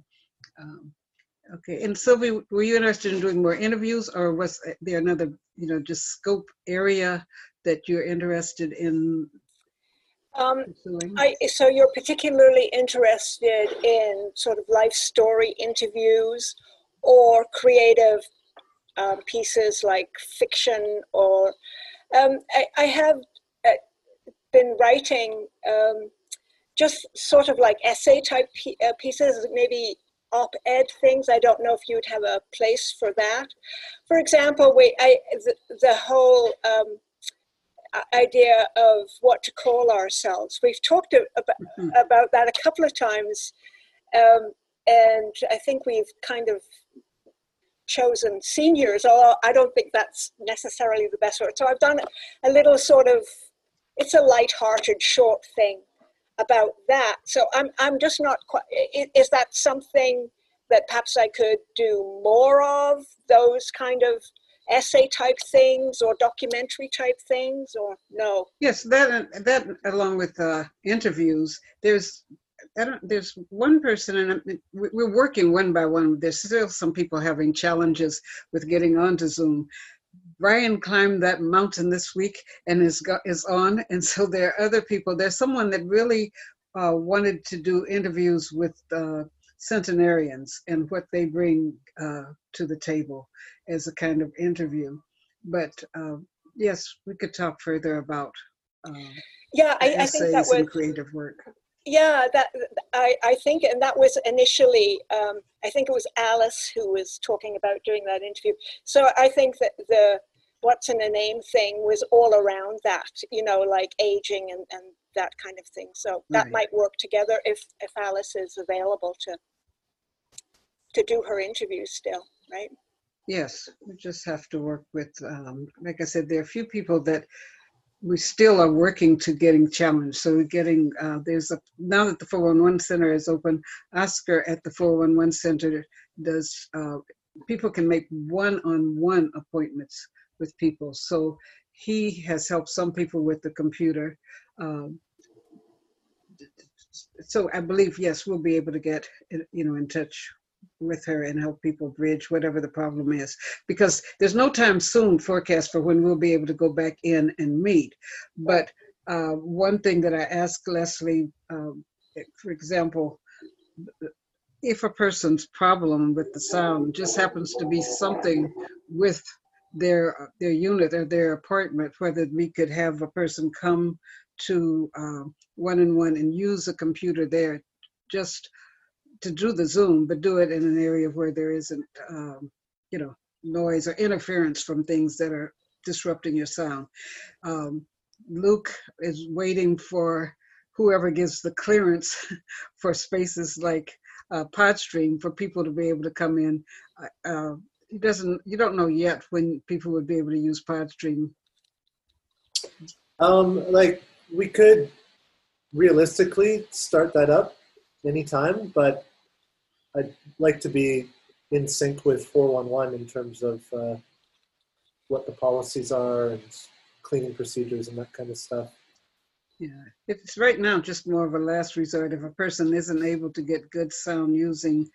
Okay, and Sylvia, were you interested in doing more interviews, or was there another, you know, just scope area that you're interested in? So you're particularly interested in sort of life story interviews or creative pieces like fiction, or I have been writing just sort of like essay type pieces, maybe op-ed things. I don't know if you'd have a place for that. For example, the whole idea of what to call ourselves. We've talked about that a couple of times, and I think we've kind of chosen seniors, although I don't think that's necessarily the best word. So I've done a little sort of, it's a light-hearted short thing about that. So I'm just not quite, is that something that perhaps I could do more of, those kind of essay type things or documentary type things, or no? Yes, that along with interviews, there's one person, and we're working one by one. There's still some people having challenges with getting onto Zoom. Brian climbed that mountain this week and is on, and so there are other people. There's someone that really wanted to do interviews with centenarians and what they bring to the table as a kind of interview. But yes, we could talk further about I think that was creative work. Yeah, that I think, and that was initially, I think it was Alice who was talking about doing that interview. So I think that the what's in a name thing was all around that, you know, like aging and that kind of thing. So that might work together if Alice is available to do her interview still, right? Yes, we just have to work with, like I said, there are a few people that we still are working to getting challenged. So we're getting, now that the 411 Center is open, Oscar at the 411 Center does, people can make one-on-one appointments with people. So he has helped some people with the computer. so I believe, yes, we'll be able to get, you know, in touch with her and help people bridge whatever the problem is, because there's no time soon forecast for when we'll be able to go back in and meet. But one thing that I asked Leslie, for example, if a person's problem with the sound just happens to be something with their unit or their apartment, whether we could have a person come to one-on-one and use a computer there just to do the Zoom, but do it in an area where there isn't, you know, noise or interference from things that are disrupting your sound. Luke is waiting for whoever gives the clearance for spaces like Podstream for people to be able to come in. You don't know yet when people would be able to use Podstream. Like, we could realistically start that up anytime, but I'd like to be in sync with 411 in terms of what the policies are and cleaning procedures and that kind of stuff. Yeah, it's right now just more of a last resort. If a person isn't able to get good sound using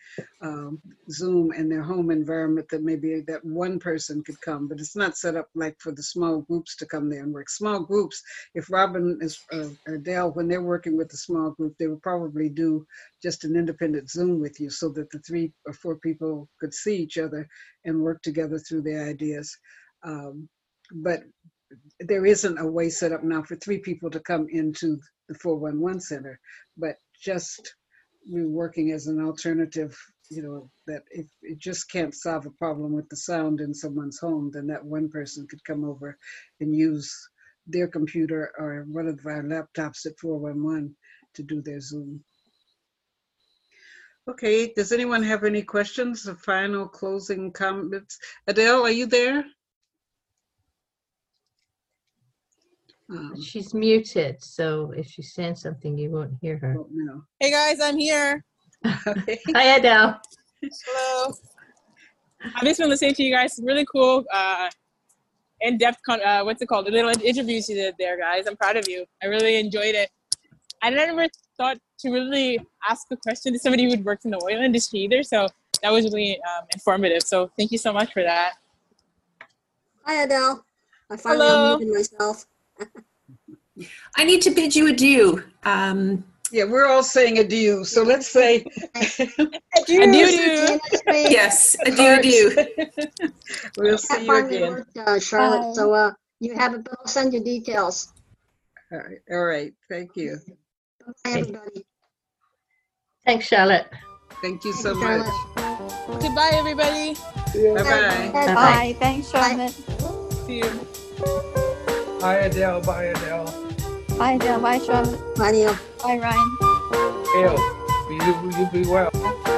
Zoom in their home environment, that maybe that one person could come, but it's not set up like for the small groups to come there and work. Small groups, if Robin or Adele, when they're working with a small group, they would probably do just an independent Zoom with you so that the 3 or 4 people could see each other and work together through their ideas. But there isn't a way set up now for 3 people to come into the 411 center, but just we're working as an alternative, you know, that if it just can't solve a problem with the sound in someone's home, then that one person could come over and use their computer or one of our laptops at 411 to do their Zoom. Okay, does anyone have any questions or final closing comments? Adele, are you there? She's muted, so if she's saying something, you won't hear her. No. Hey guys, I'm here. Okay. Hi Adele. Hello. I've just been listening to you guys. Really cool, in-depth, the little interviews you did there, guys. I'm proud of you. I really enjoyed it. I never thought to really ask the question to somebody who'd worked in the oil industry either, so that was really informative. So thank you so much for that. Hi Adele. I finally unmuted myself. I need to bid you adieu. Yeah, we're all saying adieu, so let's say adieu. Yes, adieu. We'll see you again. Work, Charlotte. Bye. So you have it, but I'll send you details. All right. Thank you. Bye, everybody. Thanks, Charlotte. Thank you so much. Charlotte. Goodbye, everybody. Yeah. Bye. Bye. Thanks, Charlotte. Bye. See you. Bye, Adele. Bye, Adele. Bye, Adele. Bye, Sean. Bye, Neil. Bye, Ryan. Neil, you be well.